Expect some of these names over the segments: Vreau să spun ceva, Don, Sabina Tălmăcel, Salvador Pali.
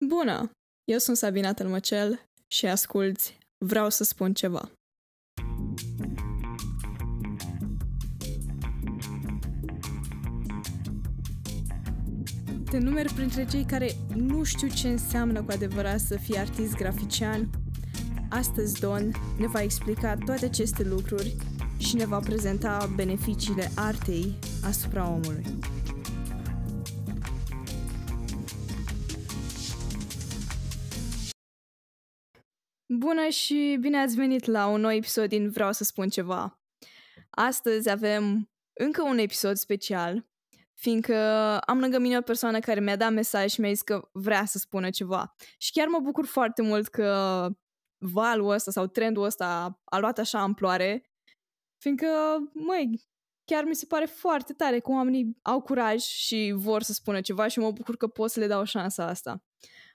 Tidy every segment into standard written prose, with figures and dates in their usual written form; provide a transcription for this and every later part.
Bună! Eu sunt Sabina Tălmăcel și asculți Vreau să spun ceva. Te numeri printre cei care nu știu ce înseamnă cu adevărat să fii artist grafician. Astăzi Don ne va explica toate aceste lucruri și ne va prezenta beneficiile artei asupra omului. Bună și bine ați venit la un nou episod din Vreau să spun ceva. Astăzi avem încă un episod special, fiindcă am lângă mine o persoană care mi-a dat mesaj și mi-a zis că vrea să spună ceva. Și chiar mă bucur foarte mult că valul ăsta sau trendul ăsta a luat așa amploare, fiindcă, chiar mi se pare foarte tare cum oamenii au curaj și vor să spună ceva și mă bucur că pot să le dau șansa asta.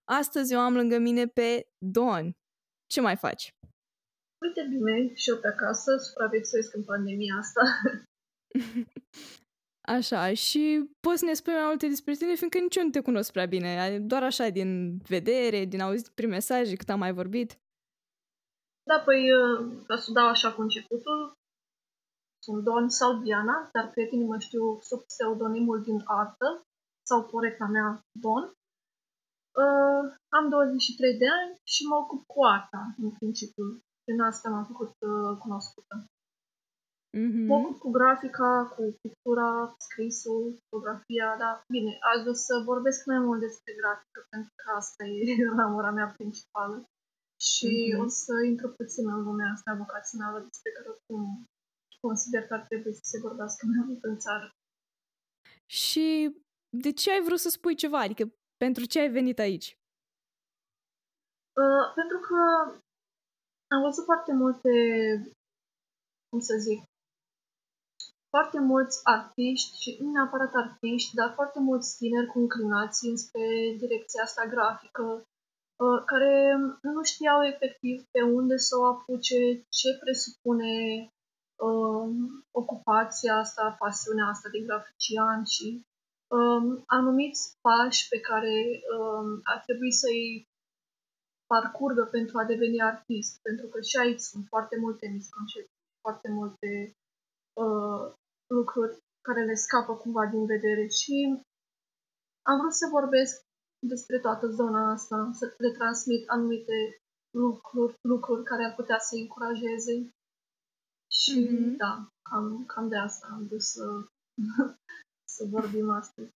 Astăzi eu am lângă mine pe Don. Ce mai faci? Uite bine, și eu pe acasă, supraviețuiesc în pandemia asta. Așa, și poți să ne spui mai multe despre tine, fiindcă nici eu nu te cunosc prea bine, doar așa din vedere, din auzit prin mesaje, cât am mai vorbit. Da, ca să dau așa cu începutul, sunt Don sau Diana, dar prietenii mă știu sub pseudonimul din artă, sau corecta mea, Don. Am 23 de ani și mă ocup cu arta, în principiu. Prin asta m-am făcut cunoscută. Mm-hmm. Mă ocup cu grafica, cu pictura, scrisul, fotografia, dar bine, aș vrea să vorbesc mai mult despre grafică, pentru că asta e ramura mea principală. Și o să intru puțin în lumea asta vocațională, despre care acum consider că ar trebui să se vorbească mai mult în țară. Și de ce ai vrut să spui ceva? Adică pentru ce ai venit aici? Pentru că am văzut foarte multe, foarte mulți artiști, și nu neapărat artiști, dar foarte mulți tineri cu inclinații înspre direcția asta grafică, care nu știau efectiv pe unde să o apuce, ce presupune ocupația asta, pasiunea asta de grafician și anumiți pași pe care ar trebui să-i parcurgă pentru a deveni artist, pentru că și aici sunt foarte multe misconcepții, foarte multe lucruri care le scapă cumva din vedere și am vrut să vorbesc despre toată zona asta, să le transmit anumite lucruri care ar putea să-i încurajeze și da, cam de asta am vrut să vorbim astăzi.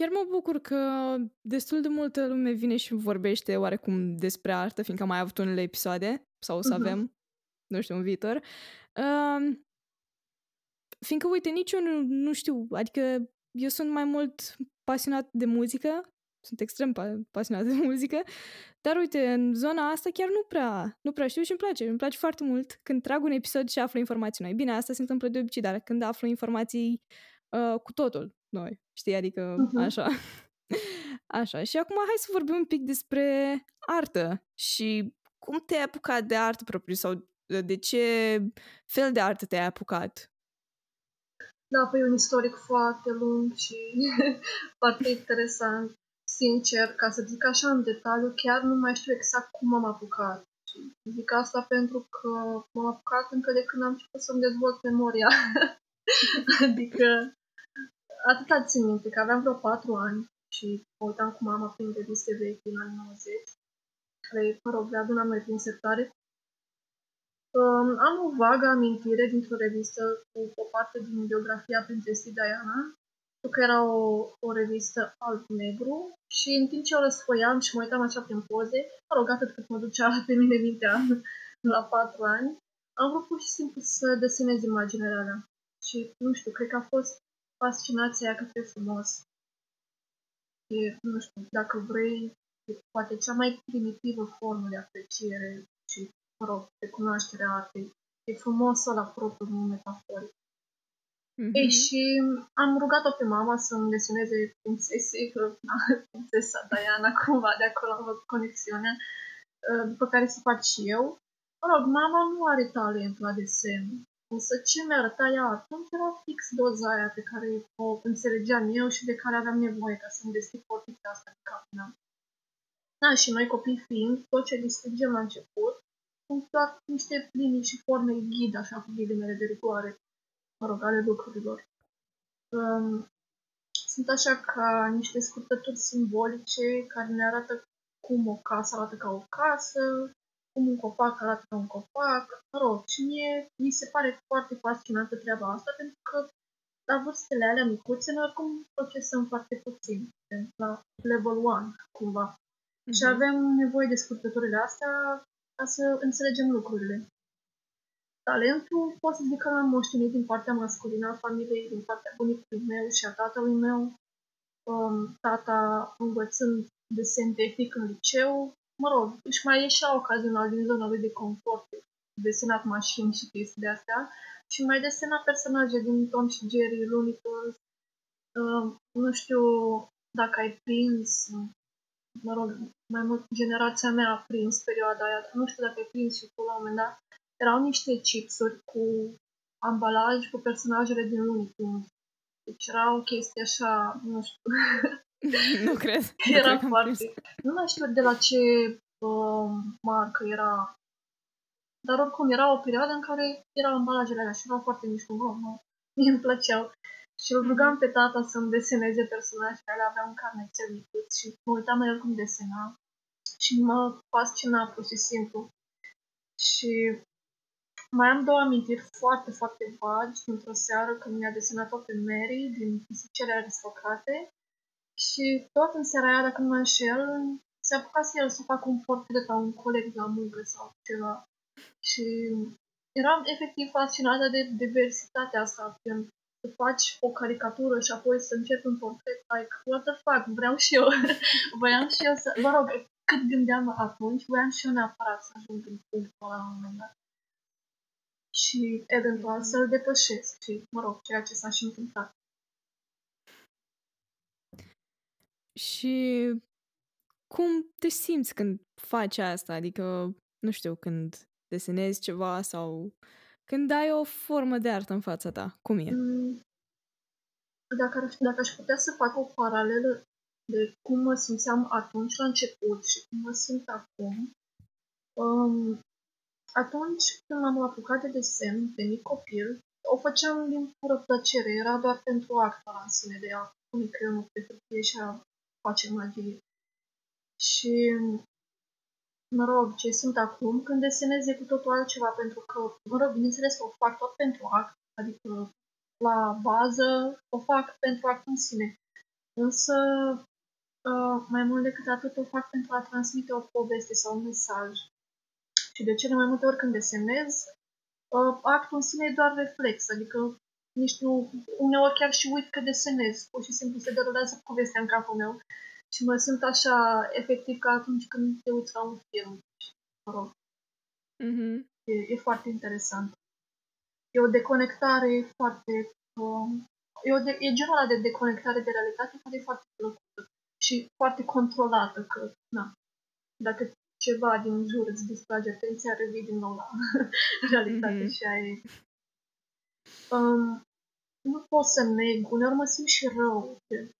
Chiar mă bucur că destul de multă lume vine și vorbește oarecum despre artă, fiindcă am mai avut unele episoade, sau o să avem, nu știu, în viitor. Fiindcă, uite, nici eu nu știu, adică eu sunt mai mult pasionat de muzică, sunt extrem pasionat de muzică, dar uite, în zona asta chiar nu prea știu și îmi place foarte mult când trag un episod și aflu informații noi. Bine, asta se întâmplă de obicei, dar când aflu informații cu totul noi, știi, adică așa. Așa, și acum hai să vorbim un pic despre artă și cum te-ai apucat de artă propriu sau de ce fel de artă te-ai apucat? Da, e un istoric foarte lung și foarte interesant. Sincer, ca să zic așa în detaliu, chiar nu mai știu exact cum m-am apucat. Zic asta pentru că m-am apucat încă de când am început să-mi dezvolt memoria. Adică, atâta țin minte, că aveam vreo 4 ani și mă uitam cu mama prin reviste vechi din anii 90, care, mă rog, le adunam noi prin sertare. Am o vagă amintire dintr-o revistă cu o parte din biografia prințesei Diana, că era o revistă alb-negru și în timp ce o răsfoiam și mă uitam așa prin poze, mă rog, atât cât mă ducea pe mine mintea la 4 ani, am vrut pur și simplu să desenez imaginele alea. Și, nu știu, cred că a fost fascinația aia cât e frumos. E, nu știu, dacă vrei, poate cea mai primitivă formă de apreciere și, mă rog, de cunoaștere a artei. E frumos ăla propriu, nu metaforic. Ei, și am rugat-o pe mama să-mi deseneze prințesa Diana, cumva, de acolo am văzut conexiunea, după care să fac și eu. Mă rog, mama nu are talentul la desen, Însă ce mi-arăta ea atunci era fix doza aia pe care o înțelegeam eu și de care aveam nevoie ca să-mi deschid portița asta de capul meu. Da, și noi copii fiind, tot ce distrugem la început, sunt doar niște linii și forme ghid, așa cu ghilimele de rigoare, mă rog, ale lucrurilor. Sunt așa ca niște scurtături simbolice care ne arată cum o casă arată ca o casă, cum un copac arată ca un copac, mă rog, și mie mi se pare foarte fascinantă treaba asta, pentru că la vârstele alea micuțe, noi oricum procesăm foarte puțin, la level 1, cumva. Și avem nevoie de scurtăturile astea ca să înțelegem lucrurile. Talentul pot să zic că l-am moștenit din partea masculină a familiei, din partea bunicului meu și a tatălui meu, tata învățând desen tehnic în liceu, mă rog, își mai ieșea ocazional din zona lui de confort, desenat mașini și chestii de astea, și mai desena personaje din Tom și Jerry, Looney Tunes, nu știu dacă ai prins, mă rog, mai mult generația mea a prins perioada aia, nu știu dacă ai prins și tu la un moment dat, erau niște chipsuri cu ambalaj, cu personajele din Looney Tunes. Deci era o chestie așa, nu știu. Nu cred. Era foarte... Nu mai știu de la ce marcă era. Dar oricum era o perioadă în care erau ambalajele alea și erau foarte mișto. Mie îmi plăceau. Și îl rugam pe tata să-mi deseneze personajele alea. Avea un carnețel micuț și mă uitam la el cum desena. Și mă fascina pur și simplu. Și mai am două amintiri foarte, foarte vagi într-o seară când mi-a desenat-o pe Mary din Pisicele Aristocrate. Și tot în seara aia, dacă nu mă înșel, se apucase el să facă un portret la un coleg la muncă sau ceva. Și eram efectiv fascinată de diversitatea asta, când să faci o caricatură și apoi să începi un portret, like, what the fuck, vreau și eu. Voiam și eu să... Mă rog, cât gândeam atunci, voiam și eu neapărat să ajung în punctul ăla la un moment dat. Și eventual să-l depășesc și, mă rog, ceea ce s-a și întâmplat. Și cum te simți când faci asta? Adică, nu știu, când desenezi ceva sau când ai o formă de artă în fața ta. Cum e? Dacă aș putea să fac o paralelă de cum mă simțeam atunci la început și cum mă simt acum, atunci când m-am apucat de desen de mic copil, o făceam din pură plăcere. Era doar pentru acta în sine, de a pune creionul pe hârtie și a face magie. Și, mă rog, ce simt acum, când desenez e cu totul altceva, pentru că, mă rog, bineînțeles că o fac tot pentru act, adică la bază o fac pentru act în sine. Însă, mai mult decât atât, o fac pentru a transmite o poveste sau un mesaj. Și de cele mai multe ori când desenez, actul în sine e doar reflex, adică nici nu, uneori chiar și uit că desenez, pur și simplu se derulează povestea în capul meu și mă simt așa efectiv ca atunci când te uiți la un film, mă rog. E foarte interesant. E o deconectare foarte... E genul ăla de deconectare de realitate care e foarte plăcută și foarte controlată, că, na, dacă ceva din jur îți distrage atenția, revii din nou la realitate și ai... nu pot să neg, uneori mă simt și rău de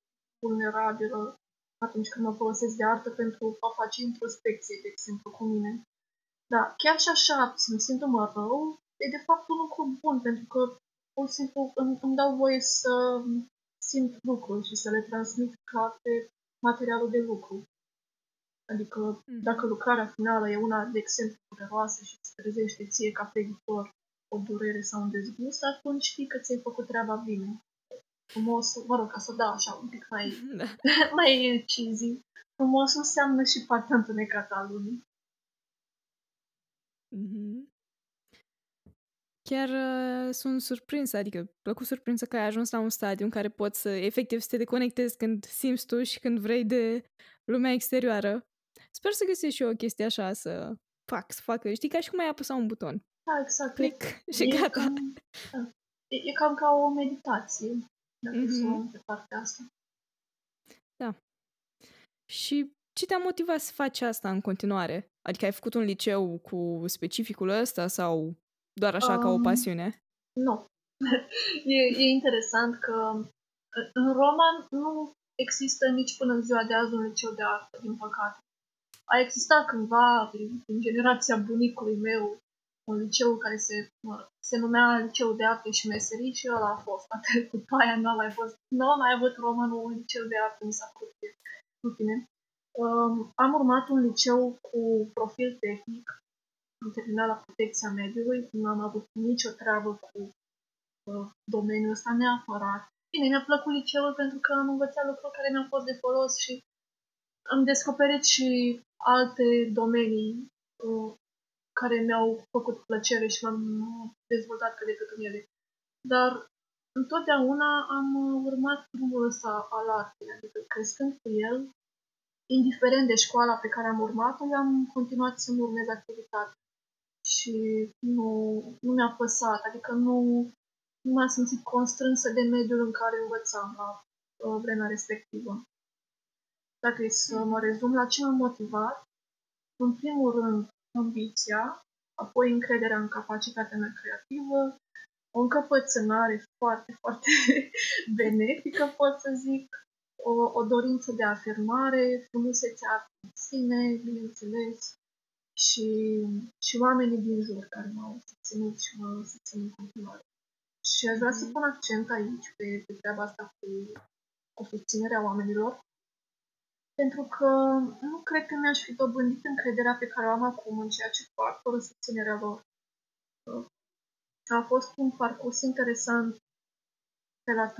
vulnerabilă atunci când mă folosesc de artă pentru a face introspecție, de exemplu, cu mine. Dar chiar și așa, simțindu-mă rău, e de fapt un lucru bun, pentru că pur și simplu îmi dau voie să simt lucruri și să le transmit ca pe materialul de lucru. Adică, dacă lucrarea finală e una, de exemplu, dureroasă și îți trezește ție ca pe editor o durere sau un dezgust, atunci știi că ți-ai făcut treaba bine. Frumosul, mă rog, ca să dau așa un pic mai cheesy, frumosul înseamnă și partea întunecată a lumii. Chiar sunt surprinsă, adică plăcut surprinsă că ai ajuns la un stadiu în care poți să, efectiv, să te deconectezi când simți tu și când vrei de lumea exterioară. Sper să găsești și eu o chestie așa să facă, știi, ca și cum ai apăsat un buton. Da, exact. Clic și e gata. E cam ca o meditație, dacă sunt pe partea asta. Da. Și ce te-a motivat să faci asta în continuare? Adică ai făcut un liceu cu specificul ăsta sau doar așa ca o pasiune? Nu. E interesant că în Roma nu există nici până în ziua de azi un liceu de artă, din păcate. A existat cândva, în generația bunicului meu, un liceu care se numea Liceu de Arte și Meserii și ăla a fost. Atât, după aia n-a mai avut românul un liceu de artă, mi s-a curtit. În fine. Am urmat un liceu cu profil tehnic, am terminat la protecția mediului, nu am avut nicio treabă cu domeniul ăsta neapărat. Bine, mi-a plăcut liceul pentru că am învățat lucruri care mi-au fost de folos și am descoperit și alte domenii care mi-au făcut plăcere și m-am dezvoltat cât de cât în ele. Dar întotdeauna am urmat drumul ăsta al artei, adică crescând cu el, indiferent de școala pe care am urmat-o, am continuat să-mi urmez activitatea. Și nu mi-a păsat, adică nu m-am simțit constrânsă de mediul în care învățam la vremea respectivă. Dacă e să mă rezum la ce m-a motivat, în primul rând ambiția, apoi încrederea în capacitatea mea creativă, o încăpățânare foarte, foarte benefică, pot să zic, o dorință de afirmare, frumusețea în sine, bineînțeles, și oamenii din jur care m-au susținut și m-au susținut în continuare. Și aș vrea să pun accent aici pe treaba asta cu susținerea oamenilor, pentru că nu cred că mi-aș fi dobândit încrederea pe care o am acum în ceea ce fac fără susținerea lor. A fost un parcurs interesant de la 13-14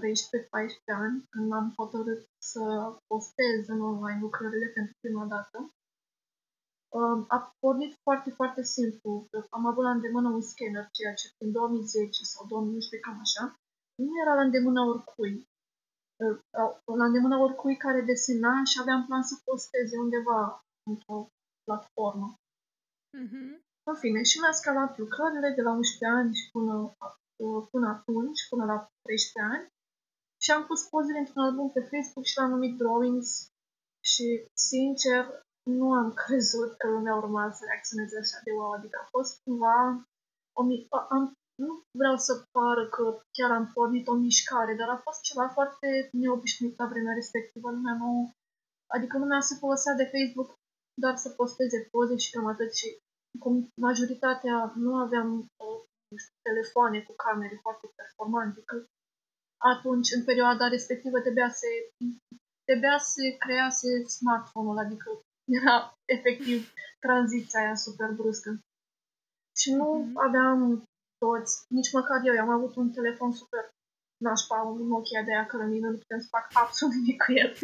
ani, când m-am hotărât să postez în online lucrările pentru prima dată. A pornit foarte, foarte simplu. Am avut la îndemână un scanner, ceea ce în 2010 sau 2011, cam așa, nu era la îndemâna oricui. La îndemâna oricui care desena și aveam plan să posteze undeva într-o platformă. Mm-hmm. În fine, și mi-a scalat lucrările de la 11 ani și până la 13 ani și am pus pozele într-un album pe Facebook și l-am numit Drawings și, sincer, nu am crezut că lumea urma să reacționeze așa de wow, adică a fost cumva nu vreau să pară că chiar am pornit o mișcare, dar a fost ceva foarte neobișnuit la vremea respectivă. Adică lumea se folosea de Facebook doar să posteze poze și cam atât și cum majoritatea nu aveam telefoane cu camere foarte performante, că atunci, în perioada respectivă, trebuia să crease smartphone-ul, adică era efectiv tranziția aia super bruscă. Și nu aveam toți, nici măcar eu am avut un telefon super nașpa, un Nokia de aia cărămină, nu putem să fac absolut nimic cu el.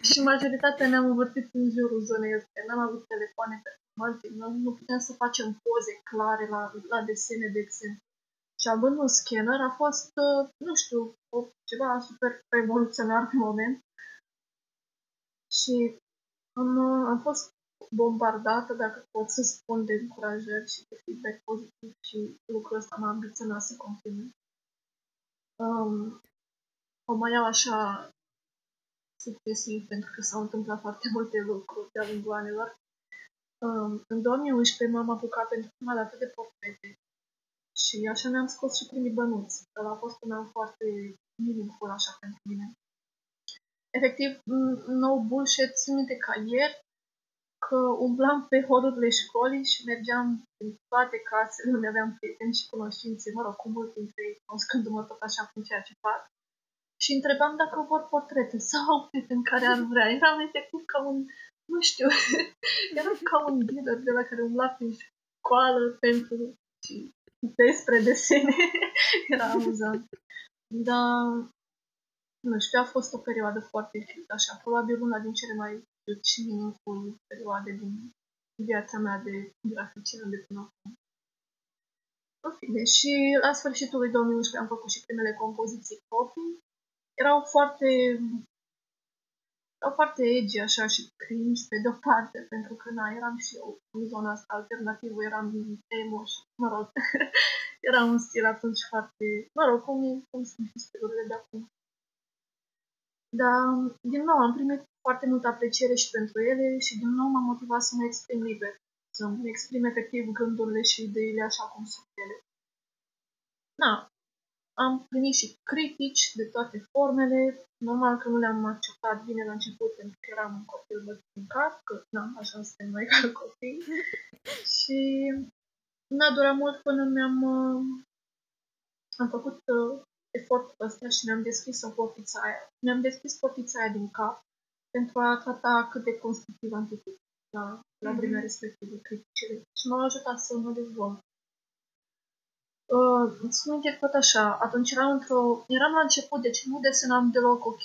Și majoritatea ne-am învârtit în jurul zonei astea, n-am avut telefoane performante, nu puteam să facem poze clare la desene, de exemplu. Și având un scanner a fost, nu știu, ceva super revoluționar pe moment. Și am fost bombardată, dacă pot să spun, de încurajări și de feedback pozitiv și lucrul ăsta m-a ambiționat să continui. O mai iau așa succesiv pentru că s-au întâmplat foarte multe lucruri de-a lungul anilor. În 2011 m-am apucat pentru prima dată de portrete și așa mi-am scos și primii bănuți. Ăla a fost un an foarte meaningful așa pentru mine. Efectiv, no bullshit, țin minte ca ieri că umblam pe horurile școlii și mergeam în toate casele unde aveam prieteni și cunoștințe, mă rog, cu mulți dintre ei, cunoscându-mă tot așa prin ceea ce fac. Și întrebam dacă vor portrete sau prieteni care ar vrea. Eram efectiv ca un, nu știu, eram ca un dealer de la care umbla prin școală pentru și despre desene. Era amuzant. Dar nu știu, a fost o perioadă foarte cute, așa, probabil una din cele mai cute și meaningful perioade din viața mea de graficienă de până acum. În fine, și la sfârșitul lui 2011 am făcut și primele compoziții proprii. Erau foarte edgy, așa, și cringe pe de-o parte, pentru că, eram și eu în zona asta alternativă, eram din emo și, mă rog, era un stil atunci foarte, mă rog, cum sunt stilurile de acum. Dar, din nou, am primit foarte multă apreciere și pentru ele și, din nou, m-am motivat să mă exprim liber, să mă exprim efectiv gândurile și ideile așa cum sunt ele. Am primit și critici de toate formele. Normal că nu le-am acceptat bine la început, pentru că eram un copil bătrâncat, că n-am așa să fim noi ca copii. Și n-a durat mult până am făcut efortul ăsta și ne-am deschis o portiță aia. Ne-am deschis portița aia din cap pentru a trata cât de constructiv am putut la vremea respectivă criticile. Și m-au ajutat să mă dezvolt. Îți minte tot așa, atunci eram la început, deci nu desenam deloc ok,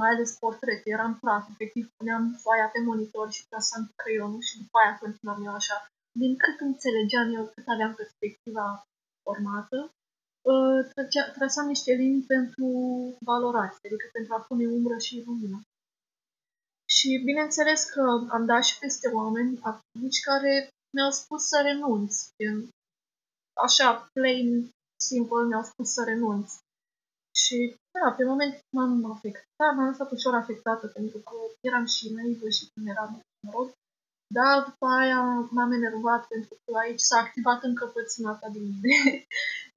mai ales portrete, eram praf, efectiv puneam foaia pe monitor și plasam creionul și după aia continuam eu așa. Din cât înțelegeam eu, cât aveam perspectiva formată, trasam niște linii pentru valorație, adică pentru a pune umbră și lumină. Și bineînțeles că am dat și peste oameni atunci care mi-au spus să renunț. Așa, plain, simplu, mi-au spus să renunț. Și, da, pe moment m-am afectat, m-am lăsat ușor afectată, pentru că eram și naivă și când eram, mă rog. Dar după aia m-am enervat, pentru că aici s-a activat încă păținata din mine.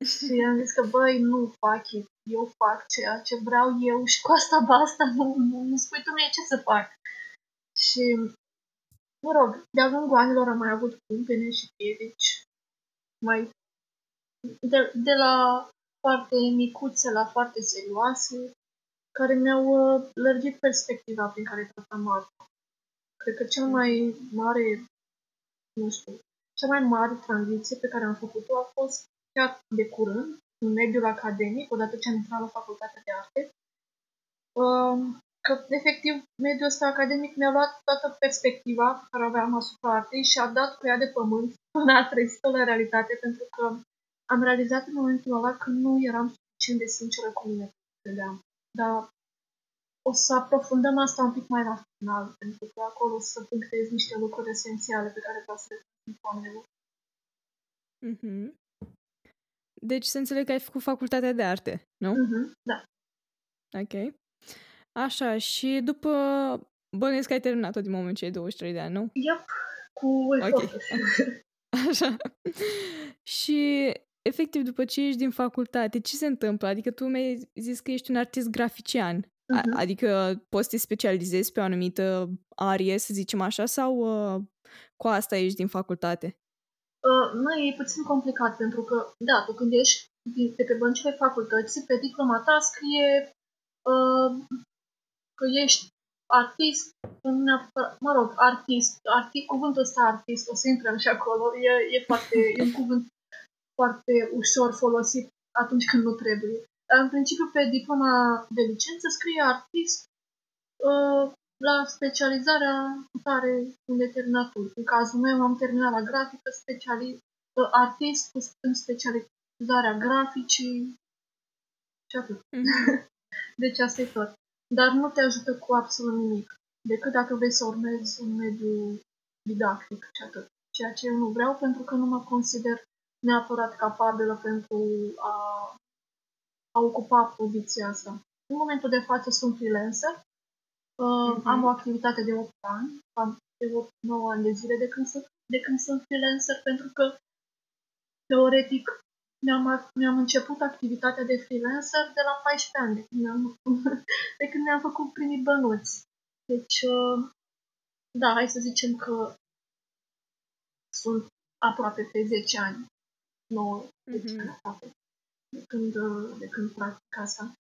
Și am zis că, băi, nu fac it, eu fac ceea ce vreau eu și cu asta basta, nu spui tu mie ce să fac. Și, mă rog, de-a lungul anilor am mai avut cumpene și piedici mai de la foarte micuțe la foarte serioase, care mi-au lărgit perspectiva prin care tratam arta. Cred că cea mai mare tranziție pe care am făcut-o a fost chiar de curând, în mediul academic, odată ce am intrat la facultatea de arte, că, efectiv, mediul ăsta academic mi-a luat toată perspectiva pe care aveam asupra artei și a dat cu ea de pământ până a trezit-o la realitate, pentru că am realizat în momentul ăla că nu eram suficient de sinceră cu mine, credeam. Dar o să aprofundăm asta un pic mai la final, pentru că acolo o să punctez niște lucruri esențiale pe care vreau să le prezint oamenilor. Mm-hmm. Deci să înțeleg că ai făcut facultatea de arte, nu? Mm-hmm, da. Ok. Așa, și după bănuiesc că ai terminat-o din moment ce ai 23 de ani, nu? Yep, cu eforturi. Okay. Așa. Și, efectiv, după ce ești din facultate, ce se întâmplă? Adică tu mi-ai zis că ești un artist grafician. Uh-huh. Adică poți să te specializezi pe o anumită arie, să zicem așa, sau cu asta ești din facultate? Nu, e puțin complicat, pentru că, da, tu când ești pe băncile facultății, pe diploma ta scrie că ești artist, mă rog, artist, cuvântul ăsta artist, o să intrăm și acolo, e un cuvânt foarte ușor folosit atunci când nu trebuie. Dar, în principiu, pe diploma de licență scrie artist la specializarea cu care în determinat. În cazul meu am terminat la grafică, artist în specializarea graficii și atât. Deci asta e tot. Dar nu te ajută cu absolut nimic, decât dacă vrei să urmezi un mediu didactic și atât. Ceea ce eu nu vreau, pentru că nu mă consider neapărat capabilă pentru a ocupa poziția asta. În momentul de față sunt freelancer, am o activitate de 8 ani, am de 8-9 ani de zile de când sunt freelancer, pentru că, teoretic, mi-am început activitatea de freelancer de la 14 ani, de când mi-am făcut primii bănuți. Deci, da, hai să zicem că sunt aproape pe 10 ani, 9, deci aproape, de când practic asta.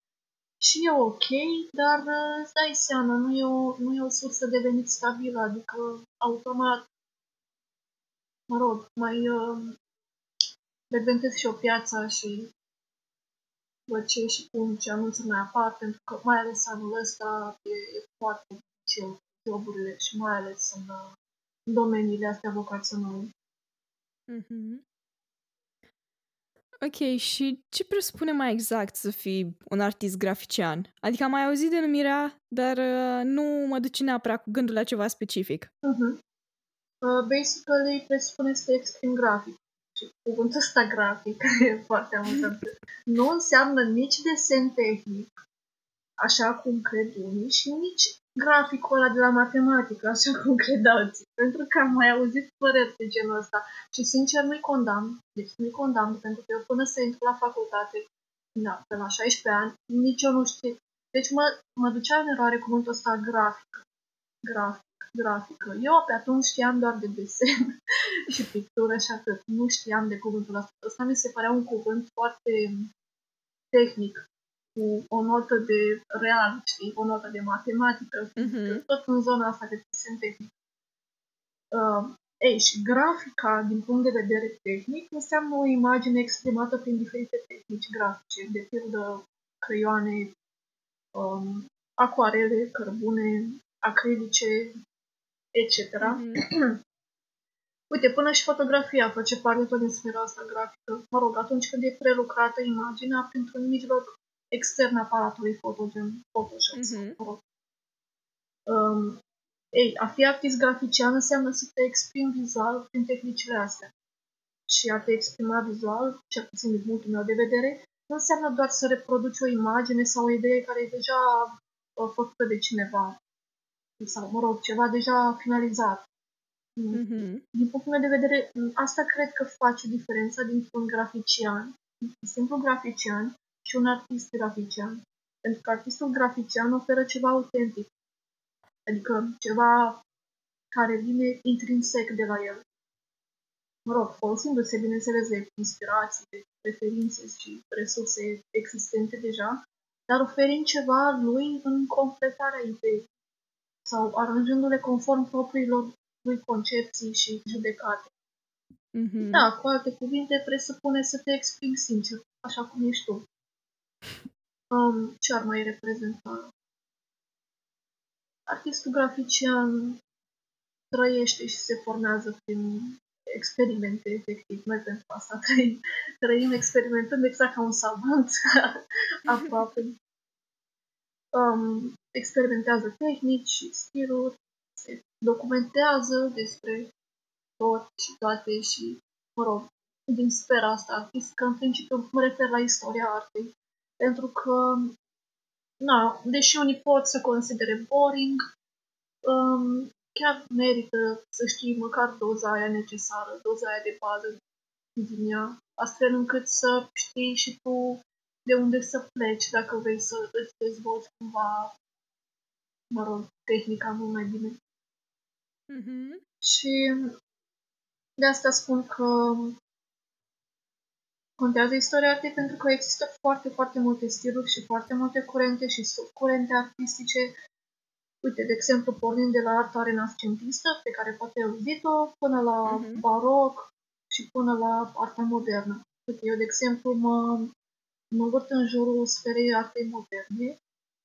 Și e ok, dar îți dai seama, nu e o sursă de venit stabilă, adică automat, mă rog, mai... Reventez și o piață și văd ce și cum, ce anunțuri mai apar, pentru că mai ales anul ăsta e foarte dificil joburile și mai ales în domeniile astea vocaționale. Mm-hmm. Ok, și ce presupune mai exact să fii un artist grafician? Adică am mai auzit denumirea, dar nu mă duce neapărat cu gândul la ceva specific. Mm-hmm. Basically, presupune să te exprimi grafic. Și cuvântul ăsta grafic e foarte amuzant. Nu înseamnă nici desen tehnic, așa cum cred unii, și nici graficul ăla de la matematică, așa cum cred alții. Pentru că am mai auzit păreri de genul ăsta. Și, sincer, nu-i condamn. Deci nu-i condamn, pentru că eu până să intru la facultate da, pe la 16 ani, nici eu nu știu. Deci mă ducea în eroare cuvântul ăsta grafică. Eu pe atunci știam doar de desen și pictură și atât. Nu știam de cuvântul ăsta. Asta mi se părea un cuvânt foarte tehnic, cu o notă de real, știi? O notă de matematică, tot în zona asta de desen tehnic. Și grafica, din punct de vedere tehnic, înseamnă o imagine exprimată prin diferite tehnici grafice, de pildă creioane, acuarele, cărbune, acrilice, etc. Uite, până și fotografia face parte tot din sfera asta grafică. Mă rog, atunci când e prelucrată imaginea printr-un mijloc extern aparatului foto, gen Photoshop. A fi artist grafician înseamnă să te exprimi vizual prin tehnicile astea. Și a te exprima vizual, cel puțin din punctul meu de vedere, nu înseamnă doar să reproduci o imagine sau o idee care e deja făcută de cineva. Sau, mă rog, ceva deja finalizat. Din punctul meu de vedere, asta cred că face diferența dintre un grafician, un simplu grafician și un artist grafician. Pentru că artistul grafician oferă ceva autentic. Adică ceva care vine intrinsec de la el. Mă rog, folosindu-se, bineînțeles, de inspirații, de preferințe și resurse existente deja, dar oferind ceva lui în completarea ideii sau aranjându-le conform propriilor lui concepții și judecate. Da, cu alte cuvinte, presupune să te exprimi sincer, așa cum ești tu. Ce ar mai reprezenta? Artistul grafician trăiește și se formează prin experimente, efectiv. Noi pentru asta trăim experimentând exact ca un savant aproape. Experimentează tehnici și stiluri, se documentează despre tot și toate și, mă rog, din sfera asta artistică, în principiu mă refer la istoria artei, pentru că deși unii pot să considere boring, chiar merită să știi măcar doza aia necesară, doza aia de bază din ea, astfel încât să știi și tu de unde să pleci dacă vrei să îți dezvolți cumva, mă rog, tehnica mult mai bine. Și de asta spun că contează istoria artei pentru că există foarte, foarte multe stiluri și foarte multe curente și subcurente artistice. Uite, de exemplu, pornind de la arta renascentistă, pe care poate ai auzit-o, până la baroc și până la arta modernă. Uite, eu, de exemplu, mă învârt în jurul sferei artei moderne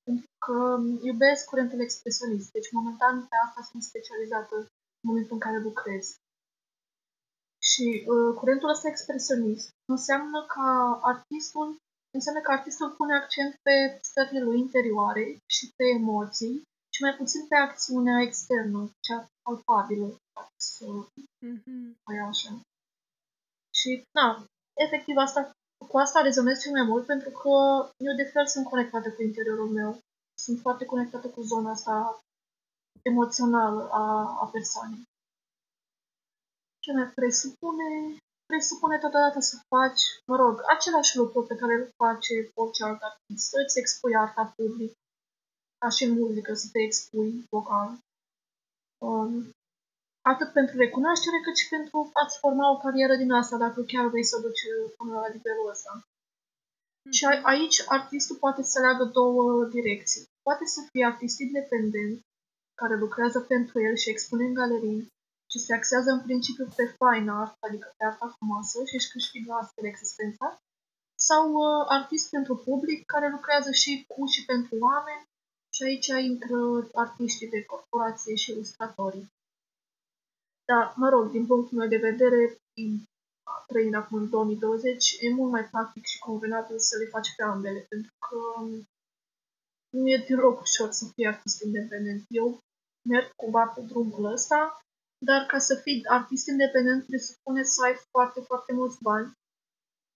pentru că iubesc curentele expresioniste. Deci, momentan, pe asta sunt specializată în momentul în care lucrez. Și curentul ăsta expresionist înseamnă că artistul pune accent pe stările lui interioare și pe emoții și mai puțin pe acțiunea externă, cea palpabilă. Și, efectiv, cu asta rezonez cel mai mult pentru că eu, de fel, sunt conectată cu interiorul meu. Sunt foarte conectată cu zona asta emoțională a persoanei. Ce mai presupune totodată să faci, mă rog, același lucru pe care îl face orice alt artist, să-ți expui arta public, ca și în muzică, să te expui vocal. Atât pentru recunoaștere, cât și pentru a-ți forma o carieră din asta, dacă chiar vrei să o duci până la nivelul ăsta. Și aici artistul poate să aleagă două direcții. Poate să fie artist independent, care lucrează pentru el și expune în galerii, și se axează în principiu pe fine art, adică pe arta frumoasă și își câștigă astfel existența, sau artist pentru public care lucrează și cu și pentru oameni și aici intră artiștii de corporație și ilustratorii. Dar, mă rog, din punctul meu de vedere, trăind acum în 2020, e mult mai practic și convenabil să le faci pe ambele, pentru că nu e deloc ușor să fii artist independent. Eu merg cumva pe drumul ăsta, dar ca să fii artist independent presupune să ai foarte, foarte mulți bani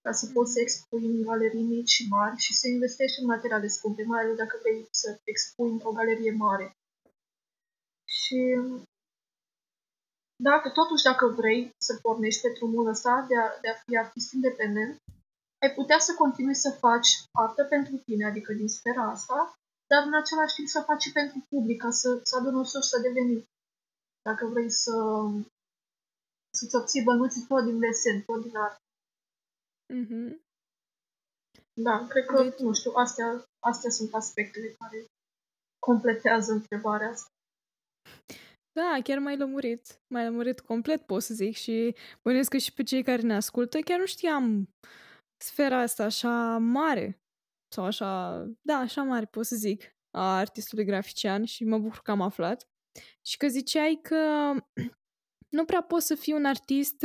ca să poți să expui în galerii mici și mari și să investești în materiale scumpe, mai ales dacă vrei să expui într-o galerie mare. Și dacă vrei să pornești pe drumul ăsta de a fi artist independent, ai putea să continui să faci artă pentru tine, adică din sfera asta, dar în același timp să faci și pentru public, ca să aduni o sursă de venit. Dacă vrei să-ți obții bănuții tot din desen, tot din artă. Mm-hmm. Da, cred că, nu știu, astea sunt aspectele care completează întrebarea asta. Da, chiar m-ai lămurit complet, pot să zic, și bănesc că și pe cei care ne ascultă, chiar nu știam sfera asta așa mare, sau așa, da, așa mare, pot să zic, a artistului grafician, și mă bucur că am aflat. Și că ziceai că nu prea poți să fii un artist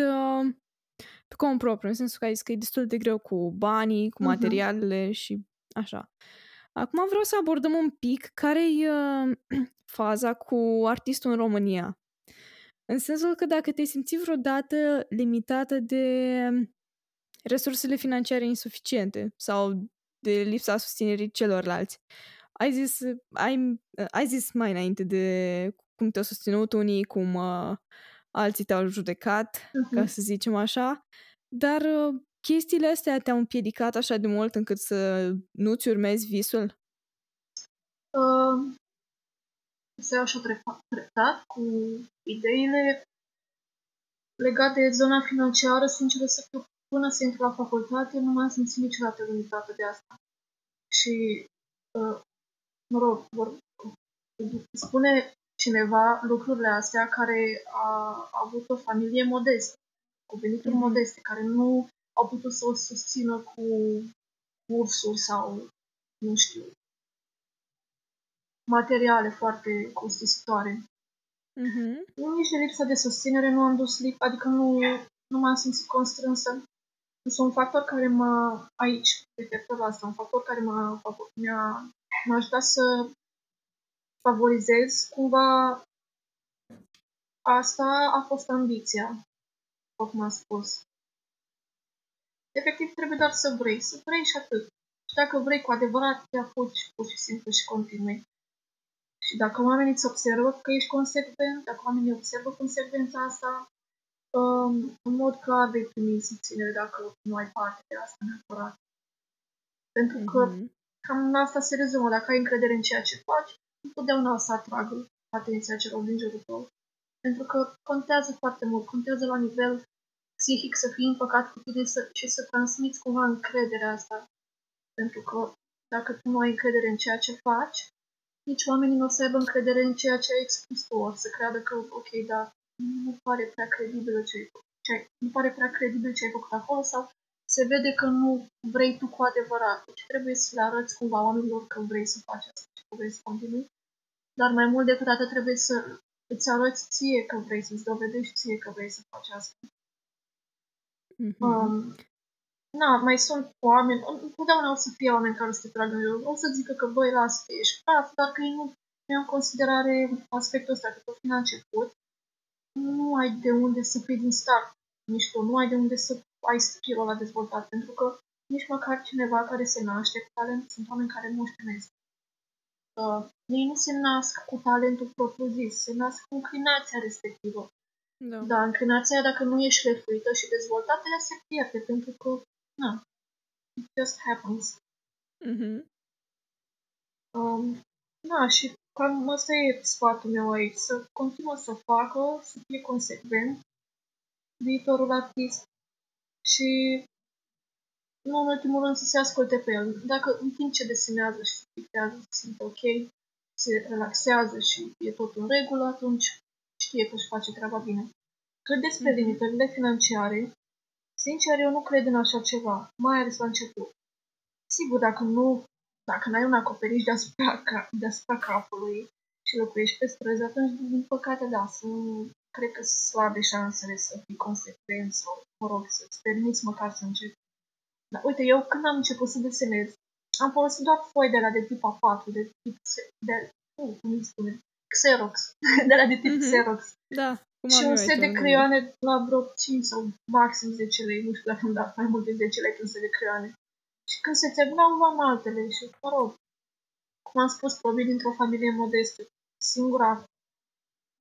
pe cont propriu, în sensul că ai zis că e destul de greu cu banii, cu materialele și așa. Acum vreau să abordăm un pic care-i faza cu artistul în România. În sensul că dacă te-ai simțit vreodată limitată de resursele financiare insuficiente sau de lipsa susținerii celorlalți, ai zis mai înainte de cum te-au susținut unii, cum alții te-au judecat, ca să zicem așa, dar... chestiile astea te-au împiedicat așa de mult încât să nu-ți urmezi visul? Se așa treptat cu ideile legate de zona financiară. Sincer, să fiu, până să intru la facultate, nu m-am simțit niciodată limitată de asta. Și, mă rog, spune cineva lucrurile astea care a avut o familie modestă, cu venituri modeste, care nu au putut să o susțină cu cursuri sau, nu știu, materiale foarte costisitoare. Nici de lipsa de susținere nu am dus lip, adică nu m-am simțit constrânsă. Este un factor care m-a, aici, referitor la asta, un factor care m-a ajutat să favorizez cumva. Asta a fost ambiția, cum am spus. Efectiv, trebuie doar să vrei și atât. Și dacă vrei cu adevărat, te apuci pur și simplu și continui. Și dacă oamenii îți observă că ești consecvent, dacă oamenii observă consecvența asta, în mod clar vei primi susținere dacă nu ai parte de asta neapărat. Pentru că cam asta se rezumă. Dacă ai încredere în ceea ce faci, întotdeauna o să atragă atenția celor din jurul tău. Pentru că contează foarte mult, contează la nivel psihic să fii împăcat cu tine și să transmiți cumva încrederea asta. Pentru că dacă tu nu ai încredere în ceea ce faci, nici oamenii nu o să aibă încredere în ceea ce ai expus tu. O să creadă că, ok, dar nu pare prea credibil ce ai făcut acolo, sau se vede că nu vrei tu cu adevărat. Deci trebuie să le arăți cumva oamenilor că vrei să faci asta și că vrei să continui. Dar mai mult decât atât trebuie să îți arăți ție că vrei, să-ți dovedești ție că vrei să faci asta. Mai sunt oameni, întotdeauna o să fie oameni care o să te tragă în jur, o să zică că băi, lasă, ești praf, dar că nu iau în considerare aspectul ăsta, că tot până la început nu ai de unde să fii din start mișto, nu ai de unde să ai skill-ul ăla dezvoltat, pentru că nici măcar cineva care se naște cu talent, sunt oameni care moștenesc. Ei nu se nasc cu talentul propriu-zis, se nasc cu inclinația respectivă. Da, înclinația, dacă nu e șlefuită și dezvoltată, ea se pierde, pentru că, na, it just happens. Și cam asta e sfatul meu aici, să continuă să facă, să fie consecvent viitorul artist și, nu în ultimul rând, să se asculte pe el. Dacă în timp ce desenează și se pictează, se simte ok, se relaxează și e tot în regulă, atunci știe că își face treaba bine. Cât despre limitările financiare, sincer, eu nu cred în așa ceva, mai ales la început. Sigur, dacă n-ai un acoperiș deasupra capului și locuiești pe străzi, atunci, din păcate, da, cred că sunt slabe șansele să fii consecvent sau, mă rog, să-ți permiți măcar să începi. Dar, uite, eu când am început să desenez, am folosit doar foi de la de tip A4, de tip... Xerox. De la de tip Xerox. Da, și un set de creioane la vreo 5 sau maxim 10 lei. Nu știu dacă îmi dat mai mult de 10 lei un set de creioane. Și când se terminau, luam altele. Și, mă rog, cum am spus, probabil dintr-o familie modestă. Singura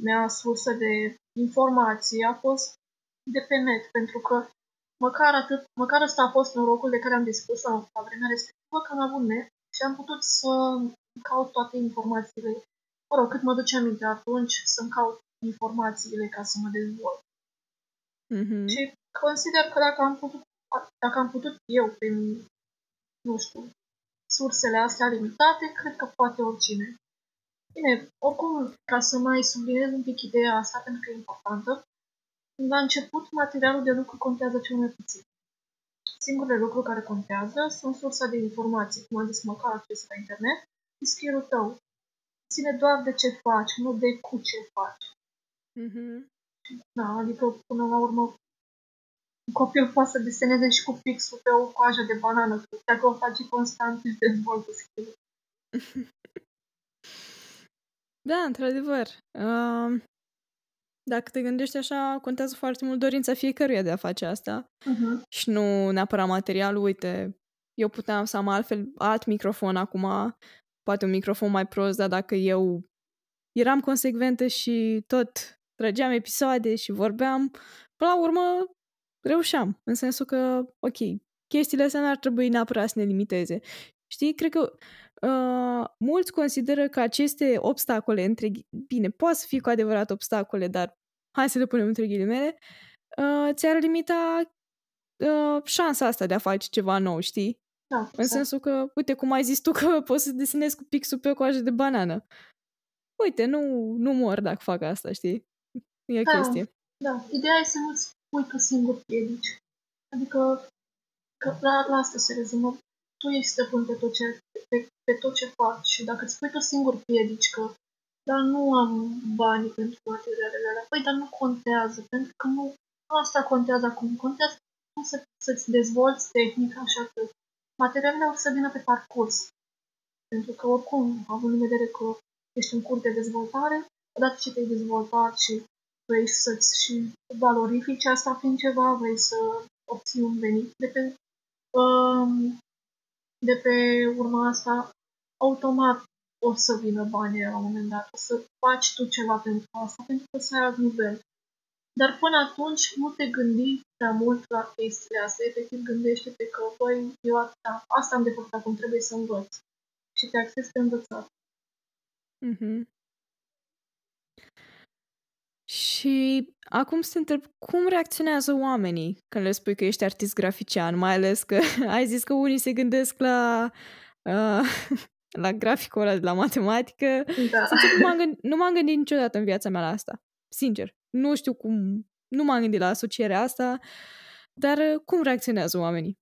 mea sursă de informație a fost de pe net. Pentru că Măcar atât, măcar ăsta a fost norocul de care am dispus la vremea respectivă, că am avut net și am putut să caut toate informațiile. Mă rog, cât mă duce aminte atunci, să-mi caut informațiile ca să mă dezvolt. Mm-hmm. Și consider că dacă am putut eu, prin, nu știu, sursele astea limitate, cred că poate oricine. Bine, oricum, ca să mai subliniez un pic ideea asta, pentru că e importantă, la început, materialul de lucru contează cel mai puțin. Singurele lucruri care contează sunt sursa de informații, cum am zis, măcar acces la internet, și skill-ul tău. Ține doar de ce faci, nu de cu ce faci. Mm-hmm. Da, adică, până la urmă, un copil poate să deseneze și cu pixul pe o coajă de banană. Dacă o faci constant, își dezvoltă skill-ul. Da, într-adevăr. Dacă te gândești așa, contează foarte mult dorința fiecăruia de a face asta. Uh-huh. Și nu neapărat materialul. Uite, eu puteam să am altfel alt microfon acum, poate un microfon mai prost, dar dacă eu eram consecventă și tot trăgeam episoade și vorbeam, până la urmă reușeam. În sensul că, ok, chestiile astea n-ar trebui neapărat să ne limiteze. Știi, cred că mulți consideră că aceste obstacole, bine, poate să fie cu adevărat obstacole, dar hai să le punem între ghilimele, ți-ar limita șansa asta de a face ceva nou, știi? Da, în sensul că, uite, cum ai zis tu că poți să desenezi cu pixul pe o coajă de banană. Uite, nu mor dacă fac asta, știi? E o chestie. Da, ideea e să nu-ți pui pe singur piedici. Adică, că la asta se rezumă. Tu ești stăpân pe tot ce faci și dacă îți pui tu singur piedici că dar nu am bani pentru materialele alea, păi dar nu contează, pentru că nu asta contează acum, contează cum să-ți dezvolți tehnica și atât. Materialele o să vină pe parcurs, pentru că oricum, având în vedere că ești în curs de dezvoltare, odată ce te-ai dezvoltat și vrei să-ți și valorifici asta prin ceva, vrei să obții un venit de pe urma asta, automat o să vină banii la un moment dat, o să faci tu ceva pentru asta, pentru că să ai alt nivel. Dar până atunci nu te gândi prea mult la chestiile astea, efectiv gândește-te că, băi, eu asta am de făcut acum, trebuie să învăț. Și te axezi pe învățat. Mm-hmm. Și acum să te întreb, cum reacționează oamenii când le spui că ești artist grafician? Mai ales că ai zis că unii se gândesc la graficul ăla de la matematică. Da. Sincer, nu m-am gândit niciodată în viața mea la asta. Sincer. Nu știu cum, nu m-am gândit la asocierea asta, dar cum reacționează oamenii?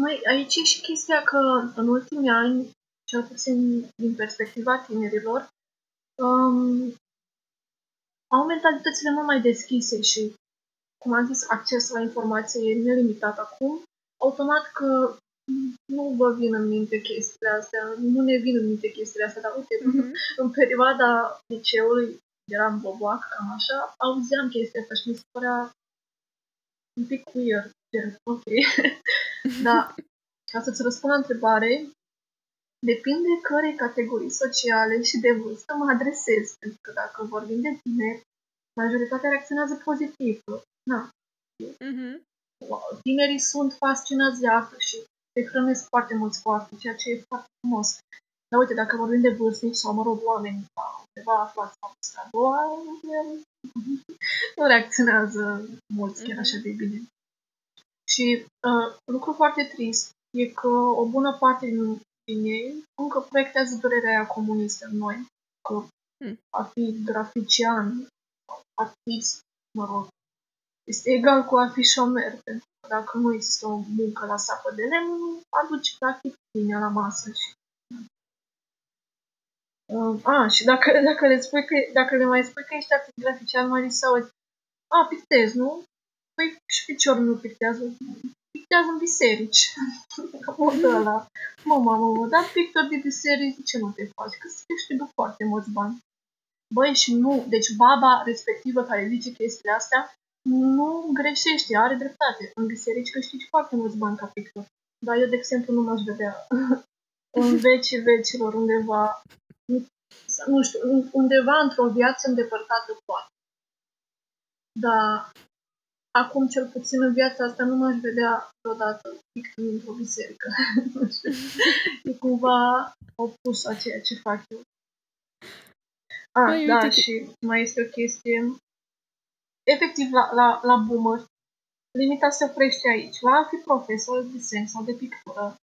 Măi, aici e și chestia că în ultimii ani, cel puțin din perspectiva tinerilor, au mentalitățile mult mai deschise și, cum am zis, accesul la informație e nelimitat acum. Automat că nu vă vin în minte chestiile astea, nu ne vin în minte chestiile astea, dar uite, mm-hmm. În perioada liceului, eram boboac, cam așa, auzeam chestia asta și mi se părea un pic weird. Ok. Dar, ca să-ți răspund la întrebare, depinde care categorii sociale și de vârstă mă adresez, pentru că dacă vorbim de tineri, majoritatea reacționează pozitiv. Na. Mm-hmm. Wow. Tinerii sunt fascinați de artă și se hrănesc foarte mulți cu artă, ceea ce e foarte frumos. Dar uite, dacă vorbim de vârstnici sau, mă rog, oameni, ceva aflați la vârsta a doua, nu reacționează mulți chiar așa de bine. Și lucru foarte trist e că o bună parte din ei încă proiectează durerea aia comunistă în noi, că a fi grafician, artist, mă rog, este egal cu a fi șomer, pentru că dacă nu există o muncă la sapă de lemn, aduci practic pâinea la masă. Și dacă le mai spui că ești artist grafician, mai li se auzi, pictezi, nu? Păi și piciorul nu pictează. Pictează în biserici. Modul ăla. Mamă, dar pictor de biserici, ce nu te faci? Că se câștigă foarte mulți bani. Băi, și nu. Deci baba respectivă care zice chestiile astea nu greșește, are dreptate. În biserici câștigi foarte mulți bani ca pictor. Dar eu, de exemplu, nu m-aș vedea în vecii vecilor undeva, nu știu, undeva într-o viață îndepărtată poate. Dar acum cel puțin în viața asta nu m-aș vedea vreodată pictând într-o biserică. E cumva opus a ceea ce fac eu. Păi, da, uite-te. Și mai este o chestie. Efectiv, la boomer, limita se oprește aici. La a fi profesor de desen sau de pictură,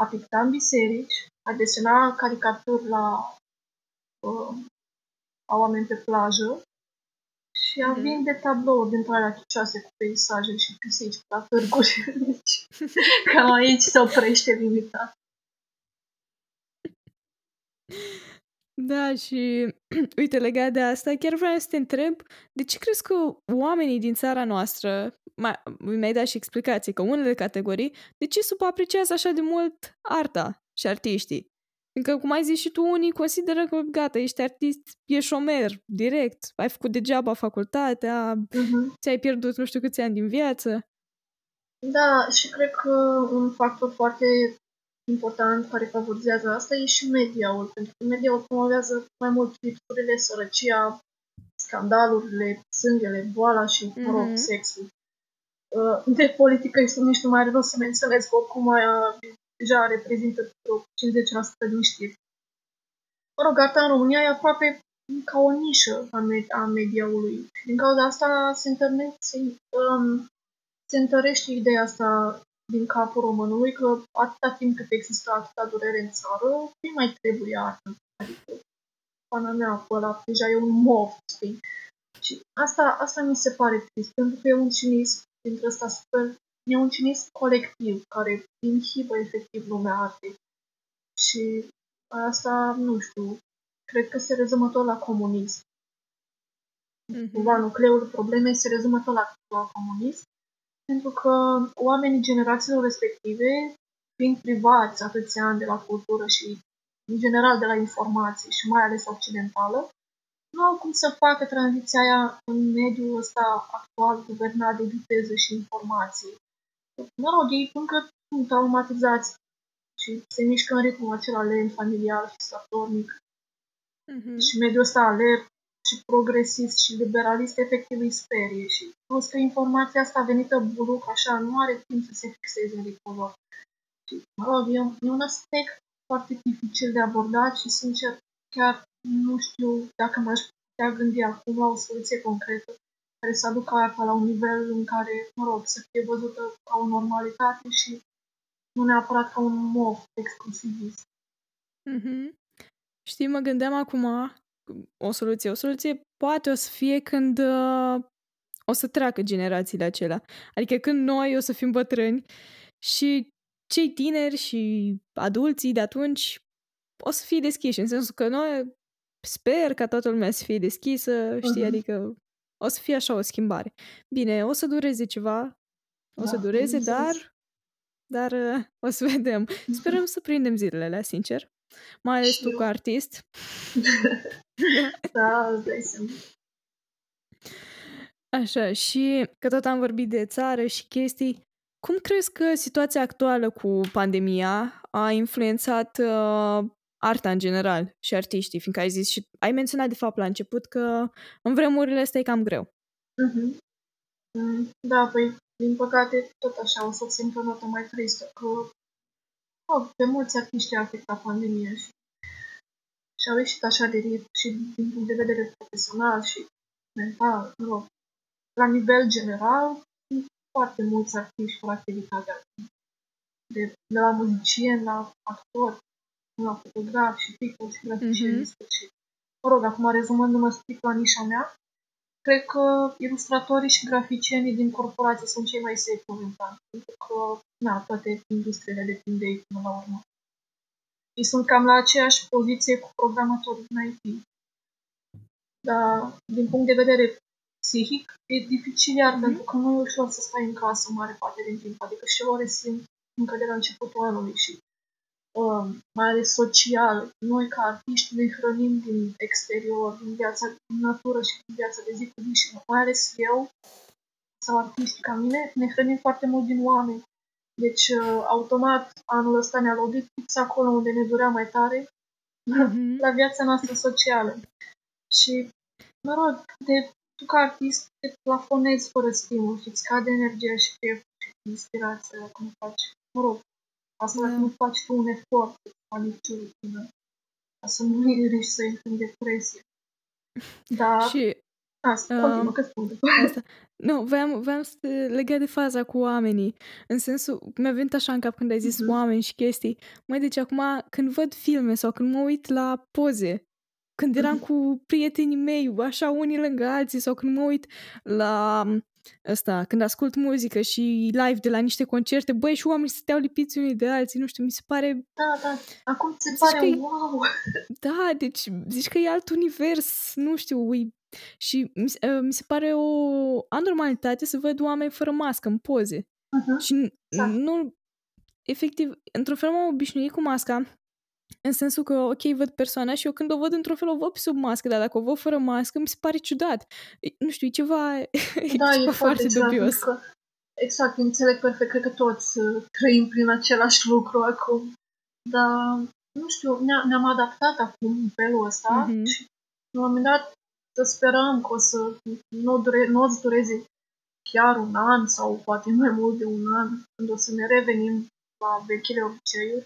a picta în biserici, a desena caricaturi la oameni pe plajă și a vinde tablouri dintre alea chicioase cu peisaje și pisici la târguri. Cam aici se oprește limita. Da, și uite, legat de asta, chiar vreau să te întreb, de ce crezi că oamenii din țara noastră, mi-ai dat și explicații, că unele categorii, de ce subapreciază așa de mult arta și artiștii? Pentru că, cum ai zis și tu, unii consideră că, gata, ești artist, ești șomer, direct, ai făcut degeaba facultatea, ți-ai pierdut nu știu câți ani din viață. Da, și cred că un factor foarte important care favorizează asta e și mediaul, pentru că mediaul promovează mai mult lipsurile, sărăcia, scandalurile, sângele, boala și, sexul. De politică este nici nu mai are rost să menționez, că oricum deja reprezintă 50% din știri. Mă rog, arta în România e aproape ca o nișă a mediaului. Din cauza asta se întărește ideea asta din capul românului, că atâta timp cât există atâta durere în țară, nu mai trebuie artă. Adică, pana mea, pe ăla, deja e un moft, știi? Și asta mi se pare trist, pentru că e un cinism, dintre ăsta super, e un cinism colectiv, care inhibă efectiv lumea artei. Și asta, nu știu, cred că se rezumă tot la comunism. Cumva, nucleul problemei se rezumă tot la comunism. Pentru că oamenii generațiilor respective, fiind privați atâția ani de la cultură și, în general, de la informații și mai ales occidentală, nu au cum să facă tranziția aia în mediul ăsta actual guvernat de viteză și informații. Mă rog, ei încă sunt traumatizați și se mișcă în ritmul acela lent, familial și statornic. Și mediul ăsta alert și progresist și liberalist efectiv îi sperie și plus că informația asta venită buluc așa nu are timp să se fixeze în licovor. Și, mă rog, e un aspect foarte dificil de abordat și, sincer, chiar nu știu dacă m-aș putea gândi acum la o soluție concretă care să aducă arta la un nivel în care, mă rog, să fie văzută ca o normalitate și nu neapărat ca un moft exclusivist. Știi, mă gândeam acum o soluție poate o să fie când o să treacă generațiile acelea. Adică când noi o să fim bătrâni și cei tineri și adulții de atunci o să fie deschiși. În sensul că noi sper ca toată lumea să fie deschisă, știi? Adică o să fie așa o schimbare. Bine, o să dureze ceva, dar o să vedem. Sperăm să prindem zilele alea, sincer. Mai ales tu ca artist. Da, așa, și că tot am vorbit de țară și chestii, cum crezi că situația actuală cu pandemia a influențat arta în general și artiștii? Fiindcă ai zis și ai menționat de fapt la început că în vremurile astea e cam greu. Da, păi din păcate tot așa o să simt o notă mai tristă, că pe mulți artiști a afectat pandemia și au ieșit așa de rit și din punct de vedere profesional și mental, mă rog. La nivel general, sunt foarte mulți artiști cu activitatea de la muzicieni, la actori, la fotograf și pictor și graficienist. Mă rog, acum rezumându-mă strict la nișa mea, cred că ilustratorii și graficienii din corporații sunt cei mai safe momentan, pentru că toate industriile depind de ei până la urmă. Ei sunt cam la aceeași poziție cu programatorii din IT. Dar, din punct de vedere psihic, e dificil iar, pentru că nu e ușor să stai în casă mare parte din timp. Adică și eu o resimt încă de la începutul anului și mai ales social. Noi, ca artiști, ne hrănim din exterior, din viața, din natură și din viața de zi cu zi. Și mai ales eu, sau artiștii ca mine, ne hrănim foarte mult din oameni. Deci, automat, anul ăsta ne-a lovit fix acolo unde ne durea mai tare, la viața noastră socială. Și, mă rog, de tu ca artist te plafonezi fără stimul și îți cade energia și creierul și inspirația dacă nu faci, mă rog, asta dacă nu faci tu un efort ca niciunul tine, ca să nu iriși să intri în depresie. Dar și asta, continuă, că spun după asta. Nu, voiam să te legat de faza cu oamenii. În sensul, mi-a venit așa în cap când ai zis oameni și chestii. Măi, deci acum când văd filme sau când mă uit la poze, când eram cu prietenii mei, așa unii lângă alții, sau când mă uit la asta, când ascult muzică și live de la niște concerte, băi, și oamenii stăteau lipiți unii de alții, nu știu, mi se pare... Da, acum se pare wow! Da, deci zici că e alt univers, nu știu, ui. Și mi se pare o anormalitate să văd oameni fără mască în poze. Și nu... Efectiv, într-un fel m-am obișnuit cu masca, în sensul că, ok, văd persoana și eu când o văd într-un fel o văd sub mască, dar dacă o văd fără mască, mi se pare ciudat. Nu știu, e ceva foarte dubios. Exact, înțeleg perfect, cred că toți trăim prin același lucru acum. Dar, nu știu, ne-am adaptat acum în felul ăsta și, la un moment dat, să sperăm că o să nu o să dureze chiar un an sau poate mai mult de un an, când o să ne revenim la vechile obiceiuri,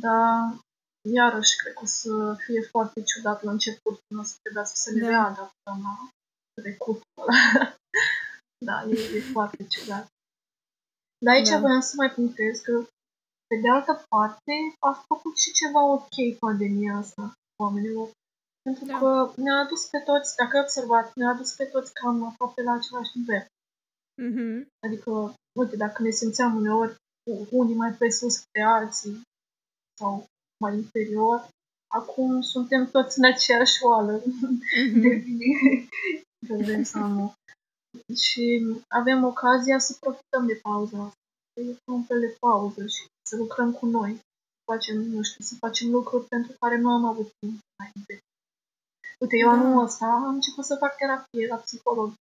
dar iarăși cred că o să fie foarte ciudat la început, când o să trebuiască să ne readaptăm la trecutul ăla. Da, e foarte ciudat. Dar aici voiam să mai punctez că, pe de altă parte, a făcut și ceva ok pandemia asta oamenilor. Pentru că ne-a adus pe toți, dacă ai observat, ne-a adus pe toți cam aproape la același nivel. Adică, uite, dacă ne simțeam uneori unii mai pe sus pe alții sau mai inferior, acum suntem toți în aceeași oală de bine, că vrem să nu. Și avem ocazia să profităm de pauza asta. E un fel de pauză și să lucrăm cu noi. Să facem lucruri pentru care nu am avut timp înainte. Uite, eu anul ăsta am început să fac terapie la psiholog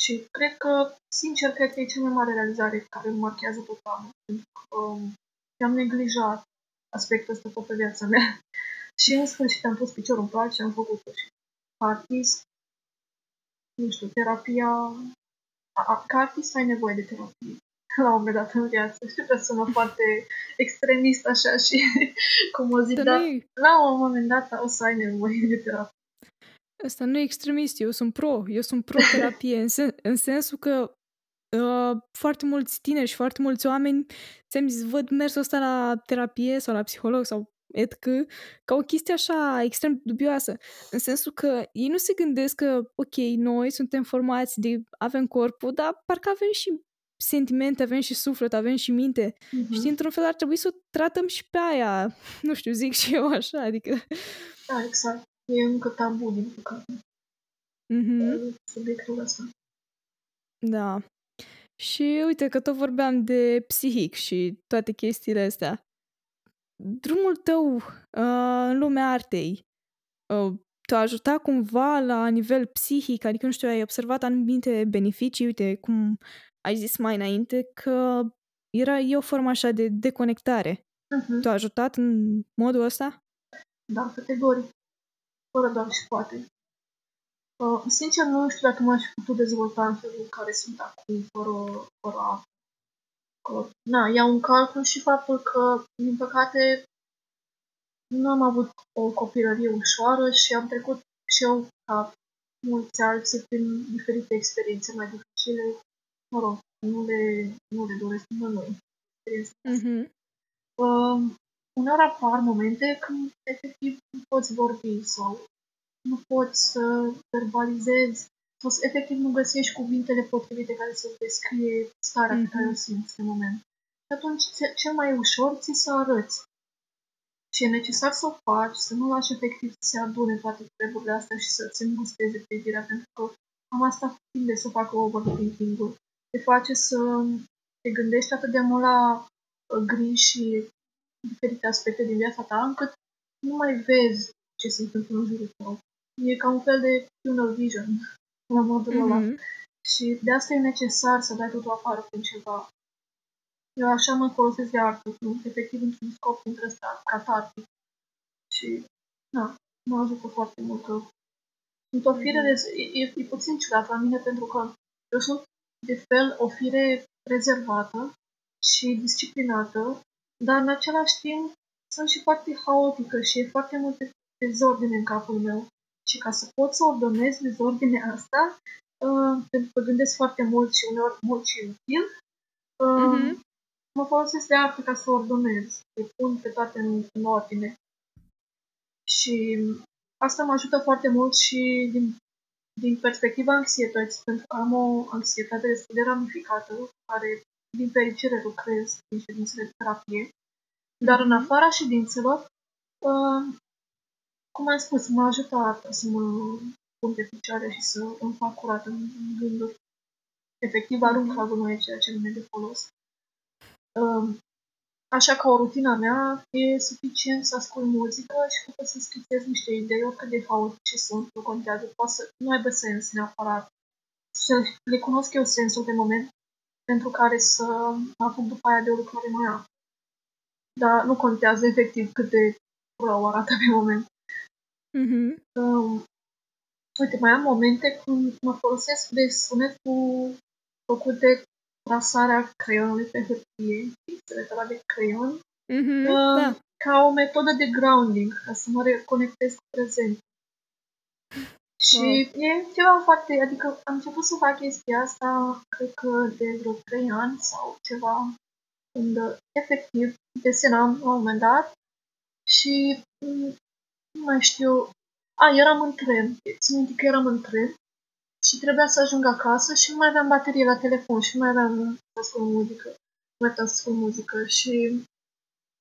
și cred că, sincer, cred că e cea mai mare realizare care îmi marchează tot anul, pentru că am neglijat aspectul ăsta toată viața mea și în sfârșit am pus piciorul în plat și am făcut-o și ca artist, nu știu, terapia, ca artist ai nevoie de terapie la un moment dat în viață. Știu că sună foarte extremist așa și cum o zic, dar la un moment dat o să ai nevoie de terapie. Asta nu e extremist, eu sunt pro terapie, în sensul că foarte mulți tineri și foarte mulți oameni, ți-am zis, văd mersul ăsta la terapie sau la psiholog sau etc, ca o chestie așa extrem dubioasă, în sensul că ei nu se gândesc că, ok, noi suntem formați, avem corpul, dar parcă avem și sentimente, avem și suflet, avem și minte. Știi, într-un fel ar trebui să o tratăm și pe aia, nu știu, zic și eu așa, adică... Da, exact. E încă tabu, din păcate. Subiectul ăsta. Da. Și uite că tot vorbeam de psihic și toate chestiile astea. Drumul tău în lumea artei te-a ajutat cumva la nivel psihic? Adică, nu știu, ai observat anumite beneficii? Uite, cum ai zis mai înainte, că e o formă așa de deconectare. Te-a ajutat în modul ăsta? Da, categoric. Fără doar și poate. Sincer, nu știu dacă m-aș putut dezvolta în felul care sunt acum, fără apă. Iau în calcul și faptul că, din păcate, nu am avut o copilărie ușoară și am trecut și eu, ca mulți alții, prin diferite experiențe mai dificile. Mă rog, nu le doresc nimănui. Uneori apar momente când, efectiv, nu poți vorbi sau nu poți să verbalizezi sau, efectiv, nu găsești cuvintele potrivite care să descrie starea pe care o simți în moment. Și atunci, cel mai ușor ți să arăți. Și e necesar să o faci, să nu lași, efectiv, să se adune toate treburile astea și să-ți îngusteze privirea, pentru că am asta tinde să facă overthinking-ul. Te face să te gândești atât de mult la griji și diferite aspecte din viața ta, încât nu mai vezi ce se întâmplă în jurul tău. E ca un fel de tunnel vision, la modul ăla. Și de asta e necesar să dai totul afară prin ceva. Eu așa mă folosesc de artă, efectiv într-un scop dintre ăsta, catartic. Și, mă ajută foarte mult că sunt o fire, e puțin ciudat la mine, pentru că eu sunt de fel o fire rezervată și disciplinată, dar în același timp sunt și foarte haotică și e foarte multe dezordine în capul meu. Și ca să pot să ordonez dezordinea asta, pentru că gândesc foarte mult și uneori mult și util, mă folosesc de arte ca să ordonez. Le pun pe toate în ordine. Și asta mă ajută foarte mult și din perspectiva anxietății, pentru că am o anxietate destul de ramificată, care, din fericire, lucrez din ședințele de terapie. Dar în afara ședințelor, cum am spus, mă ajută arta să mă pun pe picioare și să îmi fac curat în gânduri. Efectiv, arunc la gunoi ceea ce nu e de folos. Așa că o rutina mea e suficient să ascult muzică și poate să schițez niște idei, oricât de haotice sunt, nu contează, poate să nu aibă sens neapărat. Să le cunosc eu sensul de moment pentru care să mă apuc după aia de o lucrare mai am. Dar nu contează efectiv cât de rău arată pe moment. Uite, mai am momente când mă folosesc de sunetul făcut de trasarea creionului pe hârtie, pixele de creion, ca o metodă de grounding, ca să mă reconectez cu prezent. Și e ceva foarte... Adică am început să fac chestia asta, cred că de vreo 3 ani sau ceva, când efectiv desenam la un moment dat și nu mai știu... eram în tren. Țin minte că eram în tren și trebuia să ajung acasă și nu mai aveam baterie la telefon și nu mai aveam să ascult muzică. Nu mai ascult muzică și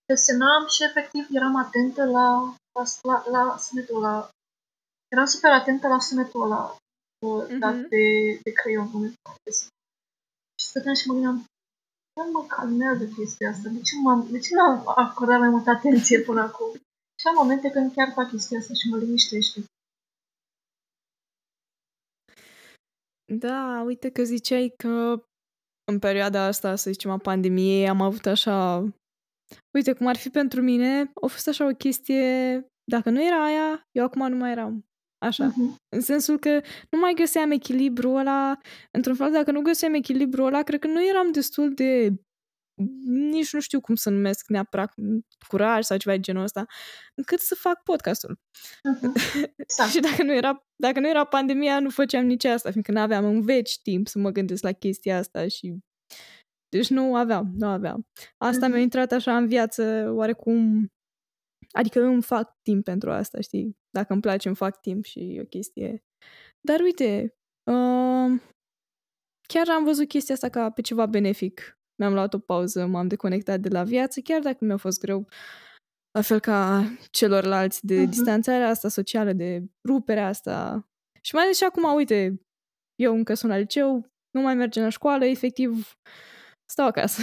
desenam și efectiv eram atentă la sunetul ăla. Eram super atentă la sunetul ăla dat de creion. Și stăteam și mă gândeam, nu mă calmează chestia asta. De ce m-am acordat mai multă atenție până acum? Și am momente când chiar fac chestia asta și mă liniștește. Da, uite că ziceai că în perioada asta, să zicem, a pandemiei, am avut așa... Uite, cum ar fi pentru mine, a fost așa o chestie... Dacă nu era aia, eu acum nu mai eram. Așa. În sensul că nu mai găseam echilibrul ăla. Într-un fel, dacă nu găseam echilibrul ăla, cred că nu eram destul de... nici nu știu cum să numesc neapărat curaj sau ceva de genul ăsta, încât să fac podcastul. Și dacă nu era pandemia, nu făceam nici asta, fiindcă n-aveam în veci timp să mă gândesc la chestia asta și... Deci nu aveam. Asta mi-a intrat așa în viață, oarecum... Adică îmi fac timp pentru asta, știi? Dacă îmi place, îmi fac timp și e o chestie. Dar uite, chiar am văzut chestia asta ca pe ceva benefic. Mi-am luat o pauză, m-am deconectat de la viață, chiar dacă mi-a fost greu, la fel ca celorlalți, de distanțarea asta socială, de ruperea asta. Și mai ales și acum, uite, eu încă sunt la liceu, nu mai mergem la școală, efectiv stau acasă.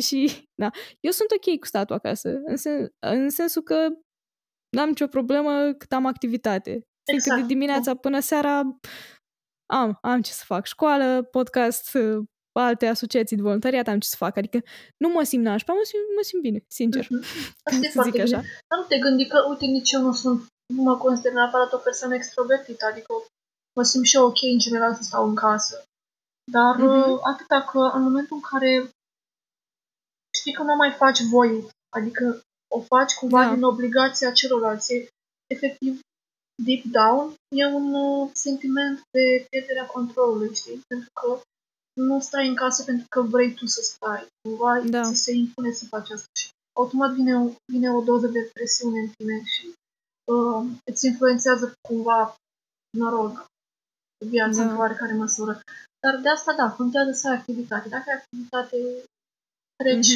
Și, da, eu sunt ok cu statul acasă, în sensul că n-am nicio problemă cât am activitate. Exact. De dimineața până seara am ce să fac, școală, podcast, alte asociații de voluntariat, am ce să fac. Adică nu mă simt nașpa, mă simt bine, sincer. Asta e foarte bine. Dar nu te gândi că, uite, nici eu nu mă consider neapărat o persoană extrovertită, adică mă simt și eu ok în general să stau în casă. Dar atâta că în momentul în care știi că nu mai faci voie, adică o faci cumva din obligația celorlalți, efectiv, deep down, e un sentiment de pierderea controlului, știi? Pentru că nu stai în casă pentru că vrei tu să stai. Cumva ți se impune să faci asta. Și automat vine o doză de presiune în tine și îți influențează cumva, mă rog, viața în oarecare măsură. Dar de asta, da, contează să ai activitate. Dacă ai activitate, treci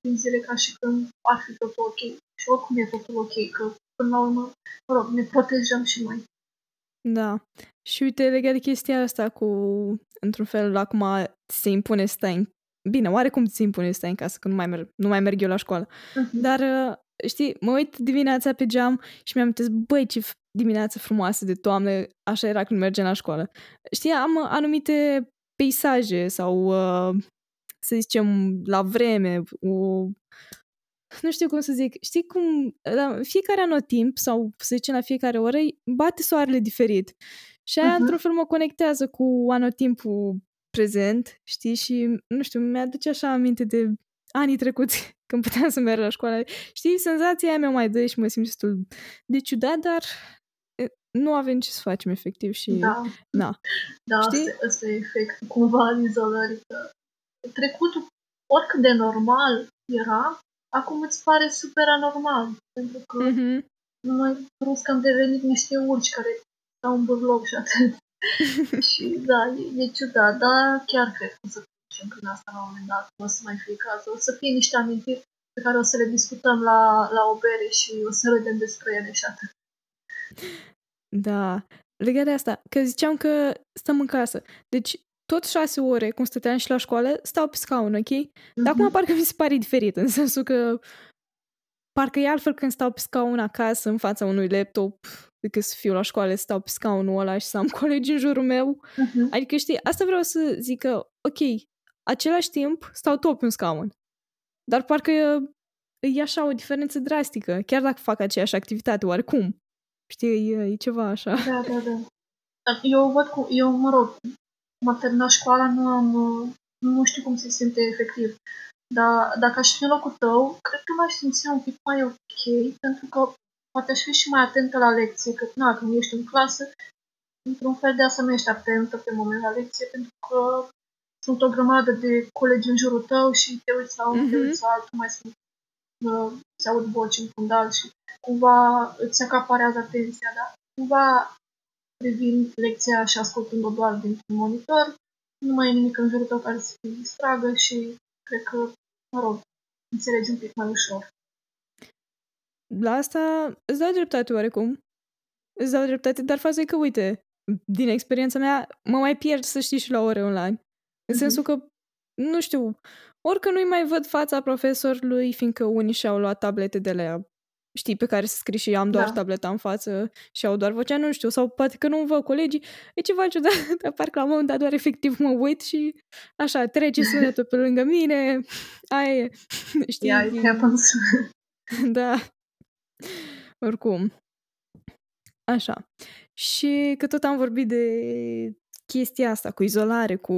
prin zile ca și când ar fi totul ok. Și oricum e totul ok, că până la urmă, mă rog, ne protejăm și noi. Da. Și uite, legat de chestia asta cu, într-un fel, acum se impune să stai în... Bine, oarecum se impune să stai în casă, că nu mai merg eu la școală. Dar, știi, mă uit dimineața pe geam și mi-am amintesc, băi, ce dimineață frumoasă de toamnă, așa era când mergeam la școală. Știi, am anumite peisaje sau, să zicem, la vreme, nu știu cum să zic, știi cum la fiecare anotimp sau să zicem la fiecare oră bate soarele diferit și aia într-un fel mă conectează cu anotimpul prezent, știi, și nu știu, mi-aduce așa aminte de anii trecuți când puteam să merg la școală, știi, senzația aia mi-o mai dă și mă simt destul de ciudat, dar nu avem ce să facem efectiv și da, știi? Asta e efectul cumva al izolării, că trecutul oricât de normal era, acum îți pare super anormal, pentru că noi frumos că am devenit niște urci care stau în burloc și atât. Și da, e ciudat, dar chiar cred că o să facem prin asta la un moment dat, o să mai fie cazul, o să fie niște amintiri pe care o să le discutăm la o bere și o să râdem despre ele și atât. Da, legat de asta, că ziceam că stăm în casă, deci tot 6 ore, cum stăteam și la școală, stau pe scaun, ok? Dar acum parcă mi se pare diferit, în sensul că parcă e altfel când stau pe scaun acasă, în fața unui laptop, decât să fiu la școală, stau pe scaunul ăla și să am colegi în jurul meu. Adică, știi, asta vreau să zic că, ok, același timp stau tot pe un scaun. Dar parcă e așa o diferență drastică, chiar dacă fac aceeași activitate, oarecum. Știi, e ceva așa. Da. Eu mă rog, m-am terminat școala, nu știu cum se simte efectiv. Dar dacă aș fi în locul tău, cred că m-aș simți un pic mai ok, pentru că poate aș fi și mai atentă la lecție, că când ești în clasă, într-un fel de asta nu ești atentă pe moment la lecție, pentru că sunt o grămadă de colegi în jurul tău și te uiți la unul, te uiți la altul, mai sunt, se aud voci în fundal și cumva îți acaparează atenția, dar cumva privind lecția și ascultând-o doar dintr-un monitor, nu mai e nimic în jurul tău care să te distragă și cred că, mă rog, înțelegi un pic mai ușor. La asta îți dau dreptate oarecum. Îți dau dreptate, dar faza e că, uite, din experiența mea, mă mai pierd, să știi, și la ore online. În sensul că, nu știu, orică nu-i mai văd fața profesorului, fiindcă unii și-au luat tablete de la, știi, pe care se scrie și am doar tableta în față și au doar vocea, nu știu, sau poate că nu văd colegii. E ceva ciudat, dar parcă la un moment dat doar efectiv mă uit și așa, trece sunetul pe lângă mine, aia e, știi? Yeah, it happens. Da. Oricum. Așa. Și că tot am vorbit de chestia asta, cu izolare, cu,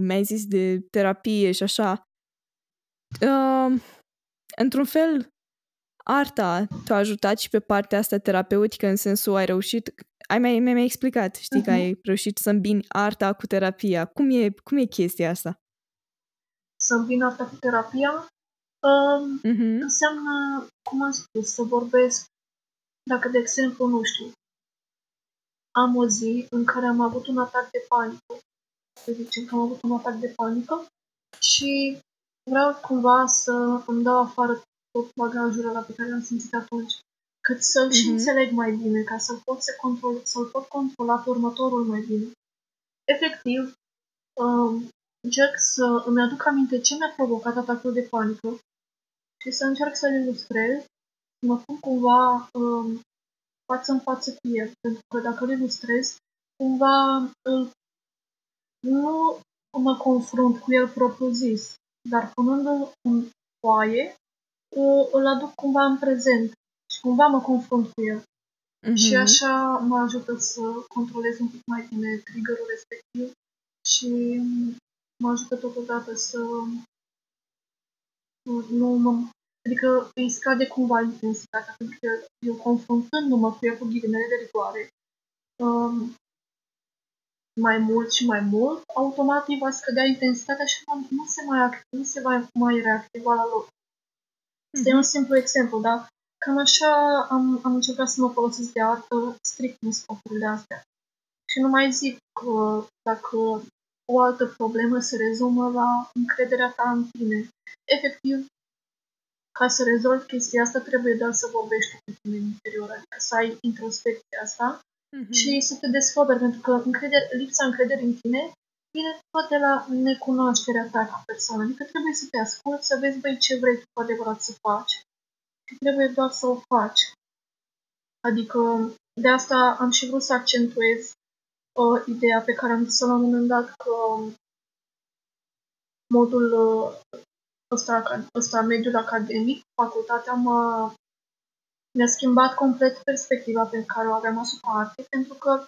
mi-ai zis, de terapie și așa. Într-un fel, arta te-a ajutat și pe partea asta terapeutică, în sensul ai reușit, mi-ai explicat, știi, că ai reușit să îmbini arta cu terapia. Cum e chestia asta? Să îmbin arta cu terapia? Înseamnă, cum am spus, să vorbesc, dacă, de exemplu, nu știu, am o zi în care am avut un atac de panică, să zicem că am avut un atac de panică și vreau cumva să îmi dau afară tot bagajul ăla pe care l-am simțit atunci, cât să-l și înțeleg mai bine, ca să-l pot controla pe următorul mai bine. Efectiv, încerc să îmi aduc aminte ce mi-a provocat atacul de panică și să încerc să-l ilustrez, să mă pun cumva față în față cu el, pentru că dacă îl ilustrez, cumva nu mă confrunt cu el propriu-zis, dar punându-l în foaie, îl aduc cumva în prezent și cumva mă confrunt cu el. Și așa mă ajută să controlez un pic mai bine trigger-ul respectiv și mă ajută totodată să adică îi scade cumva intensitatea, pentru că eu, confruntându-mă cu ea, cu ghilimele de rigoare, mai mult și mai mult, automat îi va scădea intensitatea și nu se va mai reactiva la loc. Este un simplu exemplu, dar cam așa am încercat să mă folosesc de artă strict în scopurile astea. Și nu mai zic că dacă o altă problemă se rezumă la încrederea ta în tine. Efectiv, ca să rezolvi chestia asta, trebuie doar să vorbești cu tine în interior, adică să ai introspecția asta și să te descoperi, pentru că lipsa încrederii în tine vine tot de la necunoașterea ta ca persoană. Adică trebuie să te asculti, să vezi, băi, ce vrei tu cu adevărat să faci. Și trebuie doar să o faci. Adică de asta am și vrut să accentuez ideea pe care am zis-o la un moment dat, că modul ăsta mediul academic, facultatea mi-a schimbat complet perspectiva pe care o aveam asupra artei, pentru că,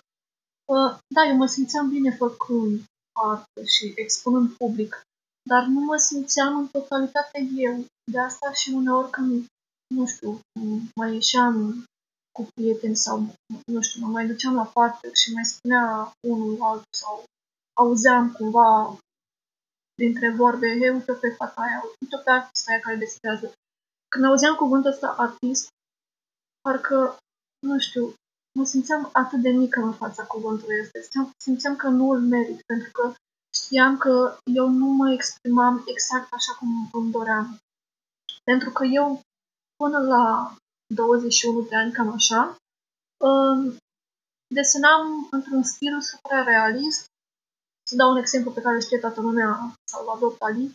da, eu mă simțeam bine făcând artă și expunând public, dar nu mă simțeam în totalitate eu. De asta și uneori când, nu știu, mai ieșeam cu prieteni sau, nu știu, mă mai duceam la parte și mai spunea unul altul sau auzeam cumva dintre vorbe, hei, uite-o pe fata aia, uite-o pe artista aia care desează. Când auzeam cuvântul ăsta, artist, parcă, nu știu, mă simțeam atât de mică în fața cuvântului ăsta. Simțeam că nu îl merit, pentru că știam că eu nu mă exprimam exact așa cum îmi doream. Pentru că eu, până la 21 de ani, cam așa, desenam într-un stil super realist. Să dau un exemplu pe care știe toată lumea, Salvador Pali.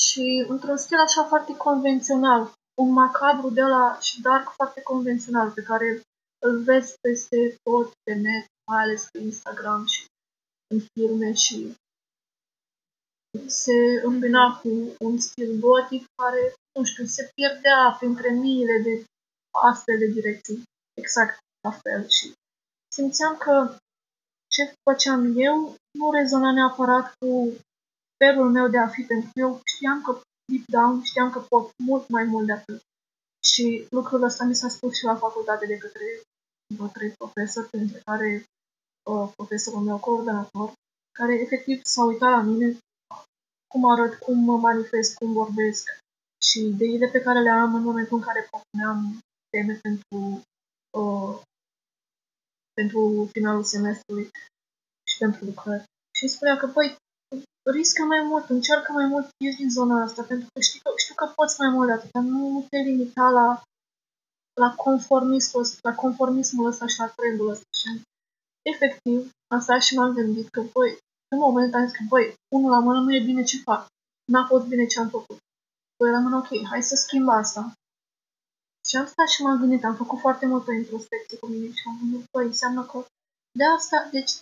Și într-un stil așa foarte convențional, un macabru de la și dark foarte convențional, pe care îl vezi peste tot pe net, mai ales pe Instagram și în filme, și se îmbina cu un stil gotic care, nu știu, se pierdea printre miile de astfel de direcții, exact la fel. Și simțeam că ce făceam eu nu rezona neapărat cu felul meu de a fi, pentru că eu știam că deep down, știam că pot mult mai mult de atât. Și lucrul ăsta mi s-a spus și la facultate de către profesori, printre care profesorul meu coordonator, care efectiv s-a uitat la mine, cum arăt, cum mă manifest, cum vorbesc și ideile pe care le am în momentul în care propuneam teme pentru finalul semestrului și pentru lucrări. Și îmi spunea că, băi, riscă mai mult, încearcă mai mult, ieși din zona asta, pentru că știu că poți mai mult de atât, dar nu te limita la conformismul ăsta și la trendul ăsta. Și efectiv, asta și m-am gândit că, băi, în momentul am zis că, băi, unul la mână nu e bine ce fac, n-a fost bine ce am făcut. Doi la mână, ok, hai să schimb asta. Și am stat și m-am gândit, am făcut foarte multă introspecție cu mine și am gândit, băi, înseamnă că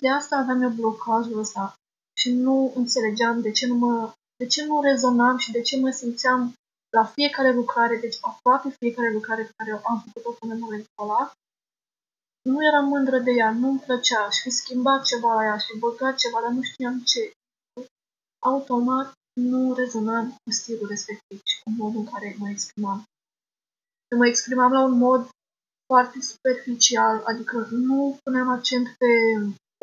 de asta aveam eu blocajul ăsta. Și nu înțelegeam de ce nu rezonam și de ce mă simțeam la fiecare lucrare, deci aproape fiecare lucrare pe care am făcut-o până în momentul ăla. Nu eram mândră de ea, nu-mi plăcea, aș fi schimbat ceva la ea, aș fi băgat ceva, dar nu știam ce. Automat nu rezonam cu stilul respectiv și cu modul în care mă exprimam. Mă exprimam la un mod foarte superficial, adică nu puneam accent pe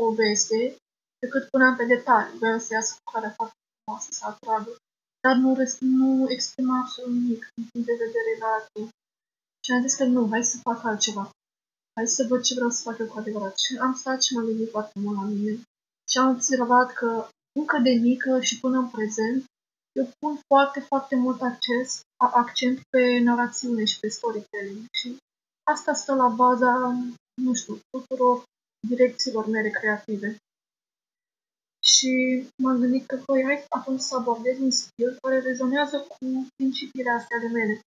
poveste, decât puneam pe detalii. Vreau să iasă lucrarea foarte frumoasă, să atragă, dar nu exprimam absolut nimic din punct de vedere relativ. Și am zis că nu, hai să fac altceva. Hai să văd ce vreau să fac eu cu adevărat. Și am stat și m-am gândit foarte mult la mine. Și am observat că încă de mică și până în prezent, eu pun foarte, foarte mult accent pe narațiune și pe storytelling. Și asta stă la baza, nu știu, tuturor direcțiilor mele creative. Și m-am gândit că, păi, hai atunci să abordez un stil care rezonează cu principiile astea ale mele.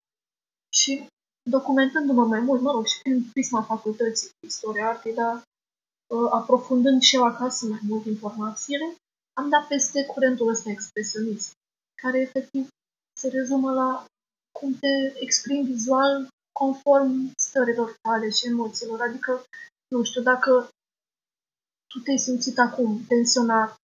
Și documentându-mă mai mult, mă rog, și prin prisma facultății istoria artei, dar aprofundând și eu acasă mai mult informațiile, am dat peste curentul ăsta expresionist, care efectiv se rezumă la cum te exprimi vizual conform stărilor tale și emoțiilor. Adică, nu știu, dacă tu te-ai simțit acum tensionat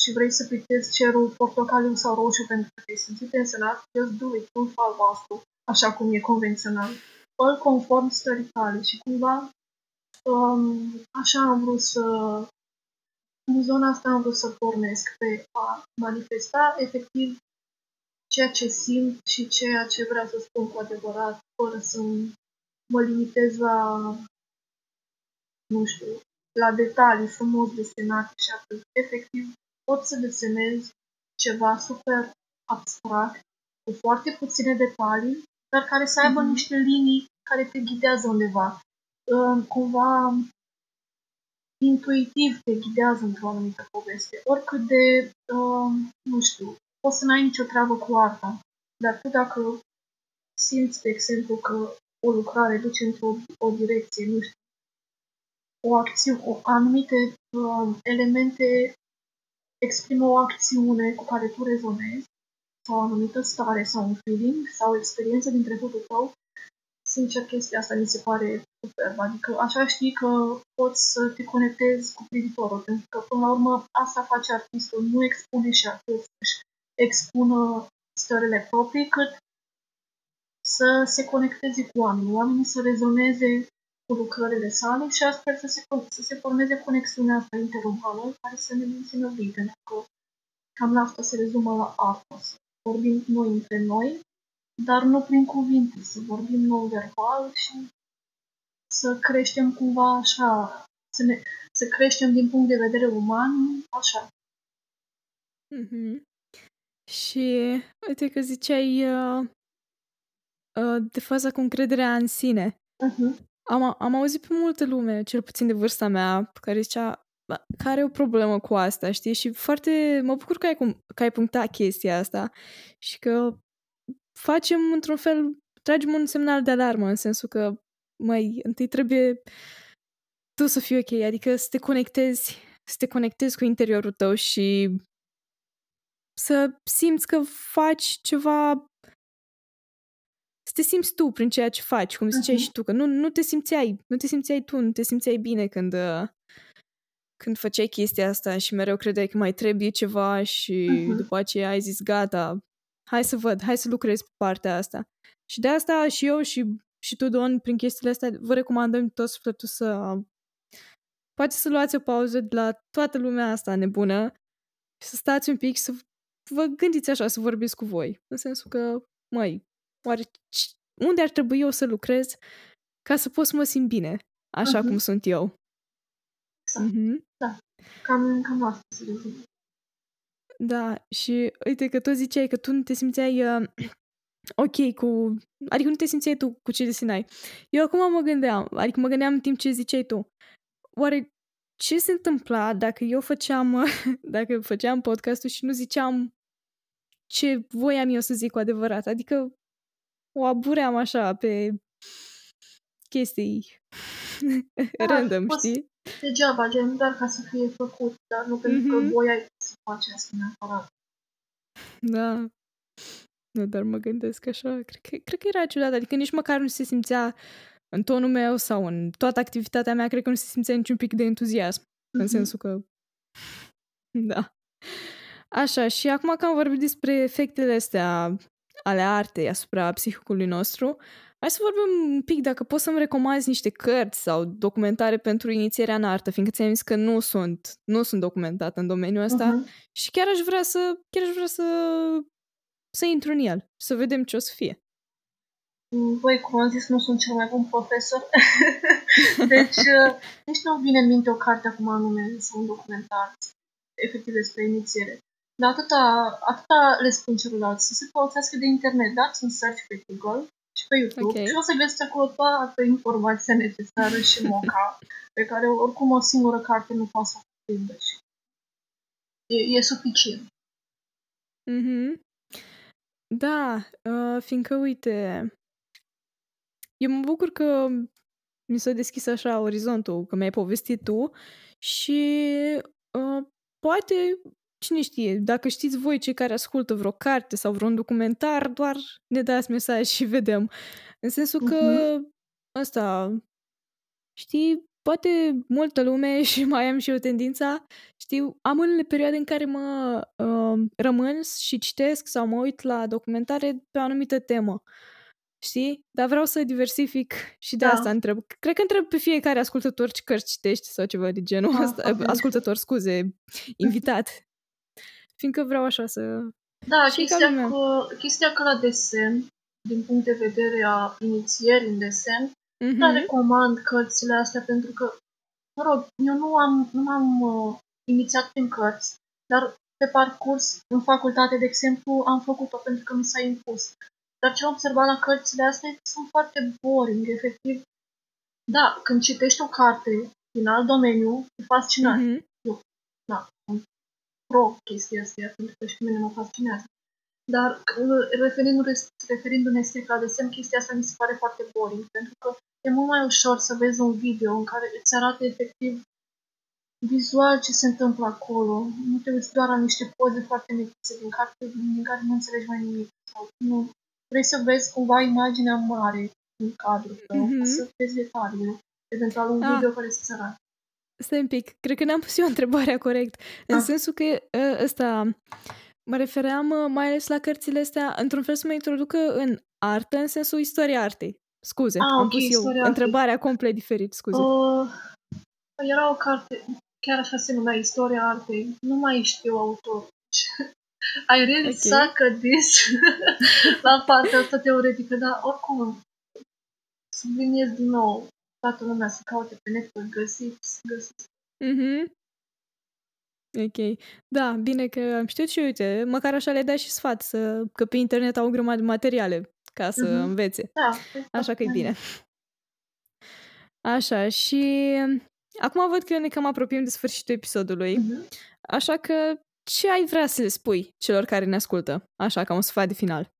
și vrei să pictezi cerul portocaliu sau roșu pentru că te-ai simțit tensionat, just do it, nu-l fă albastru, așa cum e convențional. Fă-l conform stării tale și cumva așa am vrut să... În zona asta am vrut să pornesc pe a manifesta efectiv ceea ce simt și ceea ce vreau să spun cu adevărat, fără să mă limitez la, nu știu, la detalii frumos desenate și atât. Efectiv, pot să desenez ceva super abstract, cu foarte puține detalii, dar care să aibă niște linii care te ghidează undeva. Cumva intuitiv te ghidează într-o anumită poveste. Oricât de, nu știu, poți să n-ai nicio treabă cu arta, dar tu dacă simți, de exemplu, că o lucrare duce într-o direcție, nu știu, o acțiune, anumite elemente exprimă o acțiune cu care tu rezonezi, sau o anumită stare, sau un feeling, sau o experiență din trecutul tău. Sincer, chestia asta mi se pare superbă. Adică așa știi că poți să te conectezi cu privitorul, pentru că, până la urmă, asta face artistul. Nu expune și artistul să-și expună stările proprii, cât să se conecteze cu oamenii. Oamenii să rezoneze cu lucrările sale și astfel să se formeze conexiunea asta interumană care să ne mențină vii, pentru că cam la asta se rezumă la artă. Să vorbim noi între noi, dar nu prin cuvinte, să vorbim non-verbal și să creștem cumva așa, să creștem din punct de vedere uman, așa. Mm-hmm. Și uite că ziceai de faza cu încrederea în sine. Mm-hmm. Am auzit pe multă lume, cel puțin de vârsta mea, care zicea că are o problemă cu asta, știi? Și foarte mă bucur că ai punctat chestia asta și că facem într-un fel, tragem un semnal de alarmă, în sensul că, măi, întâi trebuie tu să fii ok, adică să te conectezi cu interiorul tău și să simți că faci ceva, să te simți tu prin ceea ce faci, cum ziceai și tu, că nu te simțeai bine când făceai chestia asta și mereu credeai că mai trebuie ceva și după aceea ai zis gata, hai să lucrez pe partea asta. Și de asta și eu și tu, Don, prin chestiile astea vă recomandăm tot sufletul să poate să luați o pauză de la toată lumea asta nebună și să stați un pic, să vă gândiți așa, să vorbiți cu voi, în sensul că, măi, oare unde ar trebui eu să lucrez ca să pot să mă simt bine, așa cum sunt eu? Exact. Da, cam asta se rezumă. Da, și uite că tu ziceai că tu nu te simțeai ok cu... Adică nu te simțeai tu cu ce desenai. Eu acum mă gândeam în timp ce ziceai tu. Oare ce se întâmpla dacă eu făceam podcastul și nu ziceam ce voiam eu să zic cu adevărat? Adică o abuream așa pe chestii random, știi? Degeaba, gen, doar ca să fie făcut, dar nu pentru că voiai să faci asta neapărat. Da. Nu, dar mă gândesc așa. Cred că era ciudat, adică nici măcar nu se simțea în tonul meu sau în toată activitatea mea, cred că nu se simțea niciun pic de entuziasm. În sensul că... Da. Așa, și acum că am vorbit despre efectele astea ale artei asupra psihicului nostru, hai să vorbim un pic dacă poți să-mi recomanzi niște cărți sau documentare pentru inițierea în artă, fiindcă ți-am zis că nu sunt documentată în domeniul ăsta și chiar aș vrea să intru în el, să vedem ce o să fie. Băi, cum am zis, nu sunt cel mai bun profesor, deci nici nu vine în minte o carte acum anume sau un documentar efectiv despre inițiere. Dar atâta le spun celorlalți, să se folosească de internet, dați un search pe Google și pe YouTube și o să găsiți acolo toată informația necesară și moca, pe care oricum o singură carte nu poate să o prindă și e suficient. Mm-hmm. Da, fiindcă, uite, eu mă bucur că mi s-a deschis așa orizontul, că mi-ai povestit tu și poate... Cine știe, dacă știți voi, cei care ascultă vreo carte sau vreun documentar, doar ne dați mesaj și vedem. În sensul că ăsta, știi, poate multă lume și mai am și eu tendința, știu, am unele perioade în care mă rămân și citesc sau mă uit la documentare pe o anumită temă. Știi? Dar vreau să diversific și de asta întreb. Cred că întreb pe fiecare ascultător ce cărți citești sau ceva de genul ăsta. Ascultător, scuze, invitat. Fiindcă vreau așa să... Da, chestia că la desen, din punct de vedere a inițierii în desen, dar recomand cărțile astea pentru că, mă rog, eu nu m-am inițiat prin cărți, dar pe parcurs, în facultate, de exemplu, am făcut-o pentru că mi s-a impus. Dar ce am observat la cărțile astea sunt foarte boring, efectiv. Da, când citești o carte din alt domeniu, e fascinant. Eu, da, pro chestia asta, pentru că și pe mine mă fascinează. Dar referindu-ne strict la desen, chestia asta mi se pare foarte boring, pentru că e mult mai ușor să vezi un video în care îți arată efectiv vizual ce se întâmplă acolo. Nu te uiți doar la niște poze foarte micuțe din carte, din care nu înțelegi mai nimic. Sau nu. Vrei să vezi cumva imaginea mare în cadrul tău, să vezi detaliile, eventual un video care să se arate. Stai un pic, cred că n-am pus eu întrebarea corect. În sensul că ăsta... Mă refeream mai ales la cărțile astea, într-un fel să mă introducă în artă, în sensul istoria artei. Scuze, am pus eu întrebarea complet diferit, scuze. Era o carte, chiar așa se numea, Istoria Artei. Nu mai știu autor. I really suck at this la partea asta teoretică, dar oricum subliniez din nou. Toată lumea se caute pe net, găsiți. Mhm. Ok. Da, bine că am știut și uite, măcar așa le dai și sfat, că pe internet au o grămadă de materiale ca să învețe. Da, așa că e bine. Așa, și acum văd că ne cam apropiem de sfârșitul episodului, așa că ce ai vrea să le spui celor care ne ascultă? Așa, ca un sfat de final.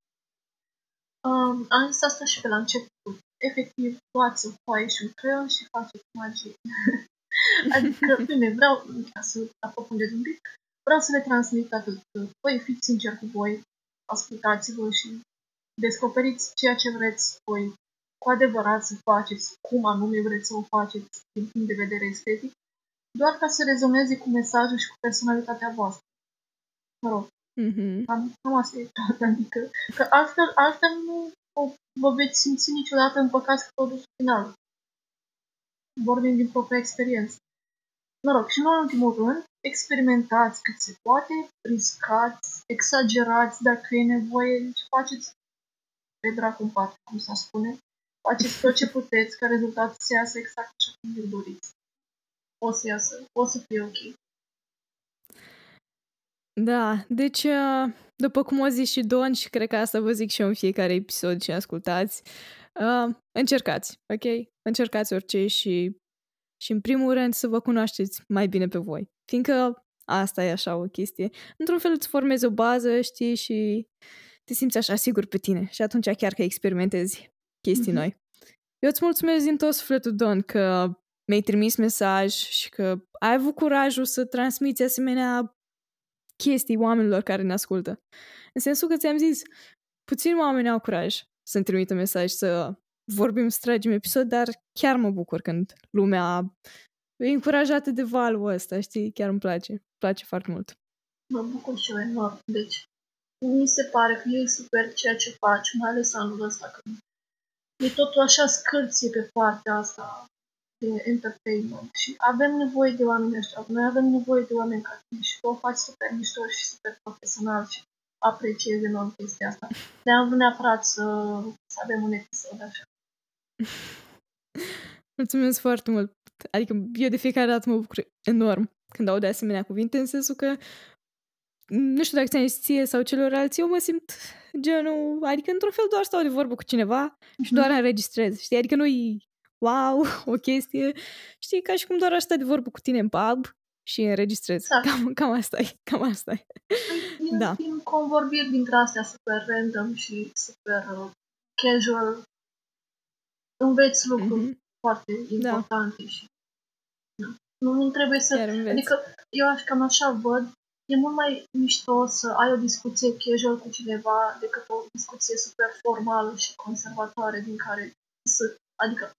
Am zis asta și pe la început. Efectiv, luați o foaie și un creion și faceți magie. Adică, bine, vreau, ca să aprofundez un pic, vreau să le transmit atât. Voi fiți sinceri cu voi, ascultați-vă și descoperiți ceea ce vreți voi cu adevărat să faceți, cum anume vreți să o faceți din punct de vedere estetic, doar ca să rezoneze cu mesajul și cu personalitatea voastră. Mă rog, am asta e toată, adică, că altfel nu vă veți simți niciodată împăcați cu produsul final. Vorbim din propria experiență. Mă rog, și nu în ultimul rând, experimentați cât se poate, riscați, exagerați dacă e nevoie, deci faceți pe dracu în parte, cum s-a spune, faceți tot ce puteți ca rezultatul să iasă exact așa cum vi-l doriți. O să iasă, o să fie ok. Da, deci, după cum o zici și Don, și cred că asta vă zic și eu în fiecare episod și ascultați, încercați, ok? Încercați orice și în primul rând să vă cunoașteți mai bine pe voi. Fiindcă asta e așa o chestie. Într-un fel îți formezi o bază, știi, și te simți așa sigur pe tine. Și atunci chiar că experimentezi chestii noi. Eu îți mulțumesc din tot sufletul, Don, că mi-ai trimis mesaj și că ai avut curajul să transmiți asemenea chestii oamenilor care ne ascultă. În sensul că ți-am zis, puțini oameni au curaj să-mi trimită mesaj, să vorbim, să tragem episod, dar chiar mă bucur când lumea e încurajată de valul ăsta, știi? Chiar îmi place. Îmi place foarte mult. Mă bucur și eu enorm. Deci, mi se pare că e super ceea ce faci, mai ales anul ăsta, că e totul așa scârție pe partea asta de entertainment și avem nevoie de oameni ăștia. Noi avem nevoie de oameni ca tine și tu o faci super mișto și super profesional și apreciez enorm chestia asta. Ne-am vrut neapărat să avem un episod așa. Mulțumesc foarte mult. Adică eu de fiecare dată mă bucur enorm când aud de asemenea cuvinte, în sensul că nu știu dacă ți-am zis ție sau celorlalți, eu mă simt genul, adică într-un fel doar stau de vorbă cu cineva și doar înregistrez, știi? Adică nu-i wow, o chestie, știi? Ca și cum doar aș sta de vorbă cu tine în pub și înregistrez. Da. Cam asta e. Da. Din convorbiri dintre astea super random și super casual, înveți lucruri foarte importante și nu trebuie să... Adică eu cam așa văd, e mult mai mișto să ai o discuție casual cu cineva decât o discuție super formală și conservatoare din care adică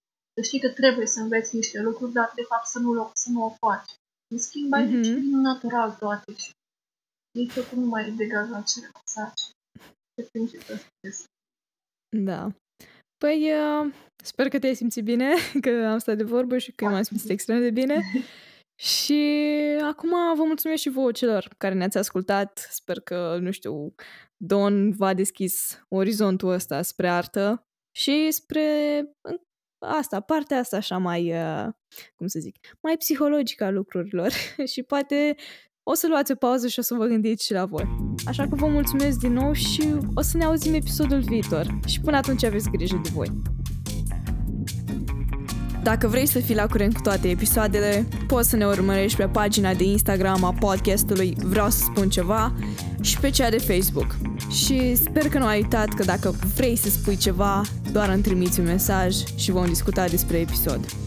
știi că trebuie să înveți niște lucruri, dar de fapt să nu o faci. În schimb, ai de ce vin natural toate și nici oricum nu mai degajă acele pasaje. Da. Păi, sper că te-ai simțit bine, că am stat de vorbă și că m-am simțit extrem de bine. Și acum vă mulțumesc și vouă celor care ne-ați ascultat. Sper că, nu știu, Don v-a deschis orizontul ăsta spre artă și spre partea asta așa mai, mai psihologică a lucrurilor. Și poate o să luați o pauză și o să vă gândiți și la voi. Așa că vă mulțumesc din nou și o să ne auzim episodul viitor. Și până atunci aveți grijă de voi. Dacă vrei să fii la curent cu toate episoadele, poți să ne urmărești pe pagina de Instagram a podcastului Vreau să spun ceva și pe cea de Facebook. Și sper că nu ai uitat că dacă vrei să spui ceva, doar îmi trimiți un mesaj și vom discuta despre episod.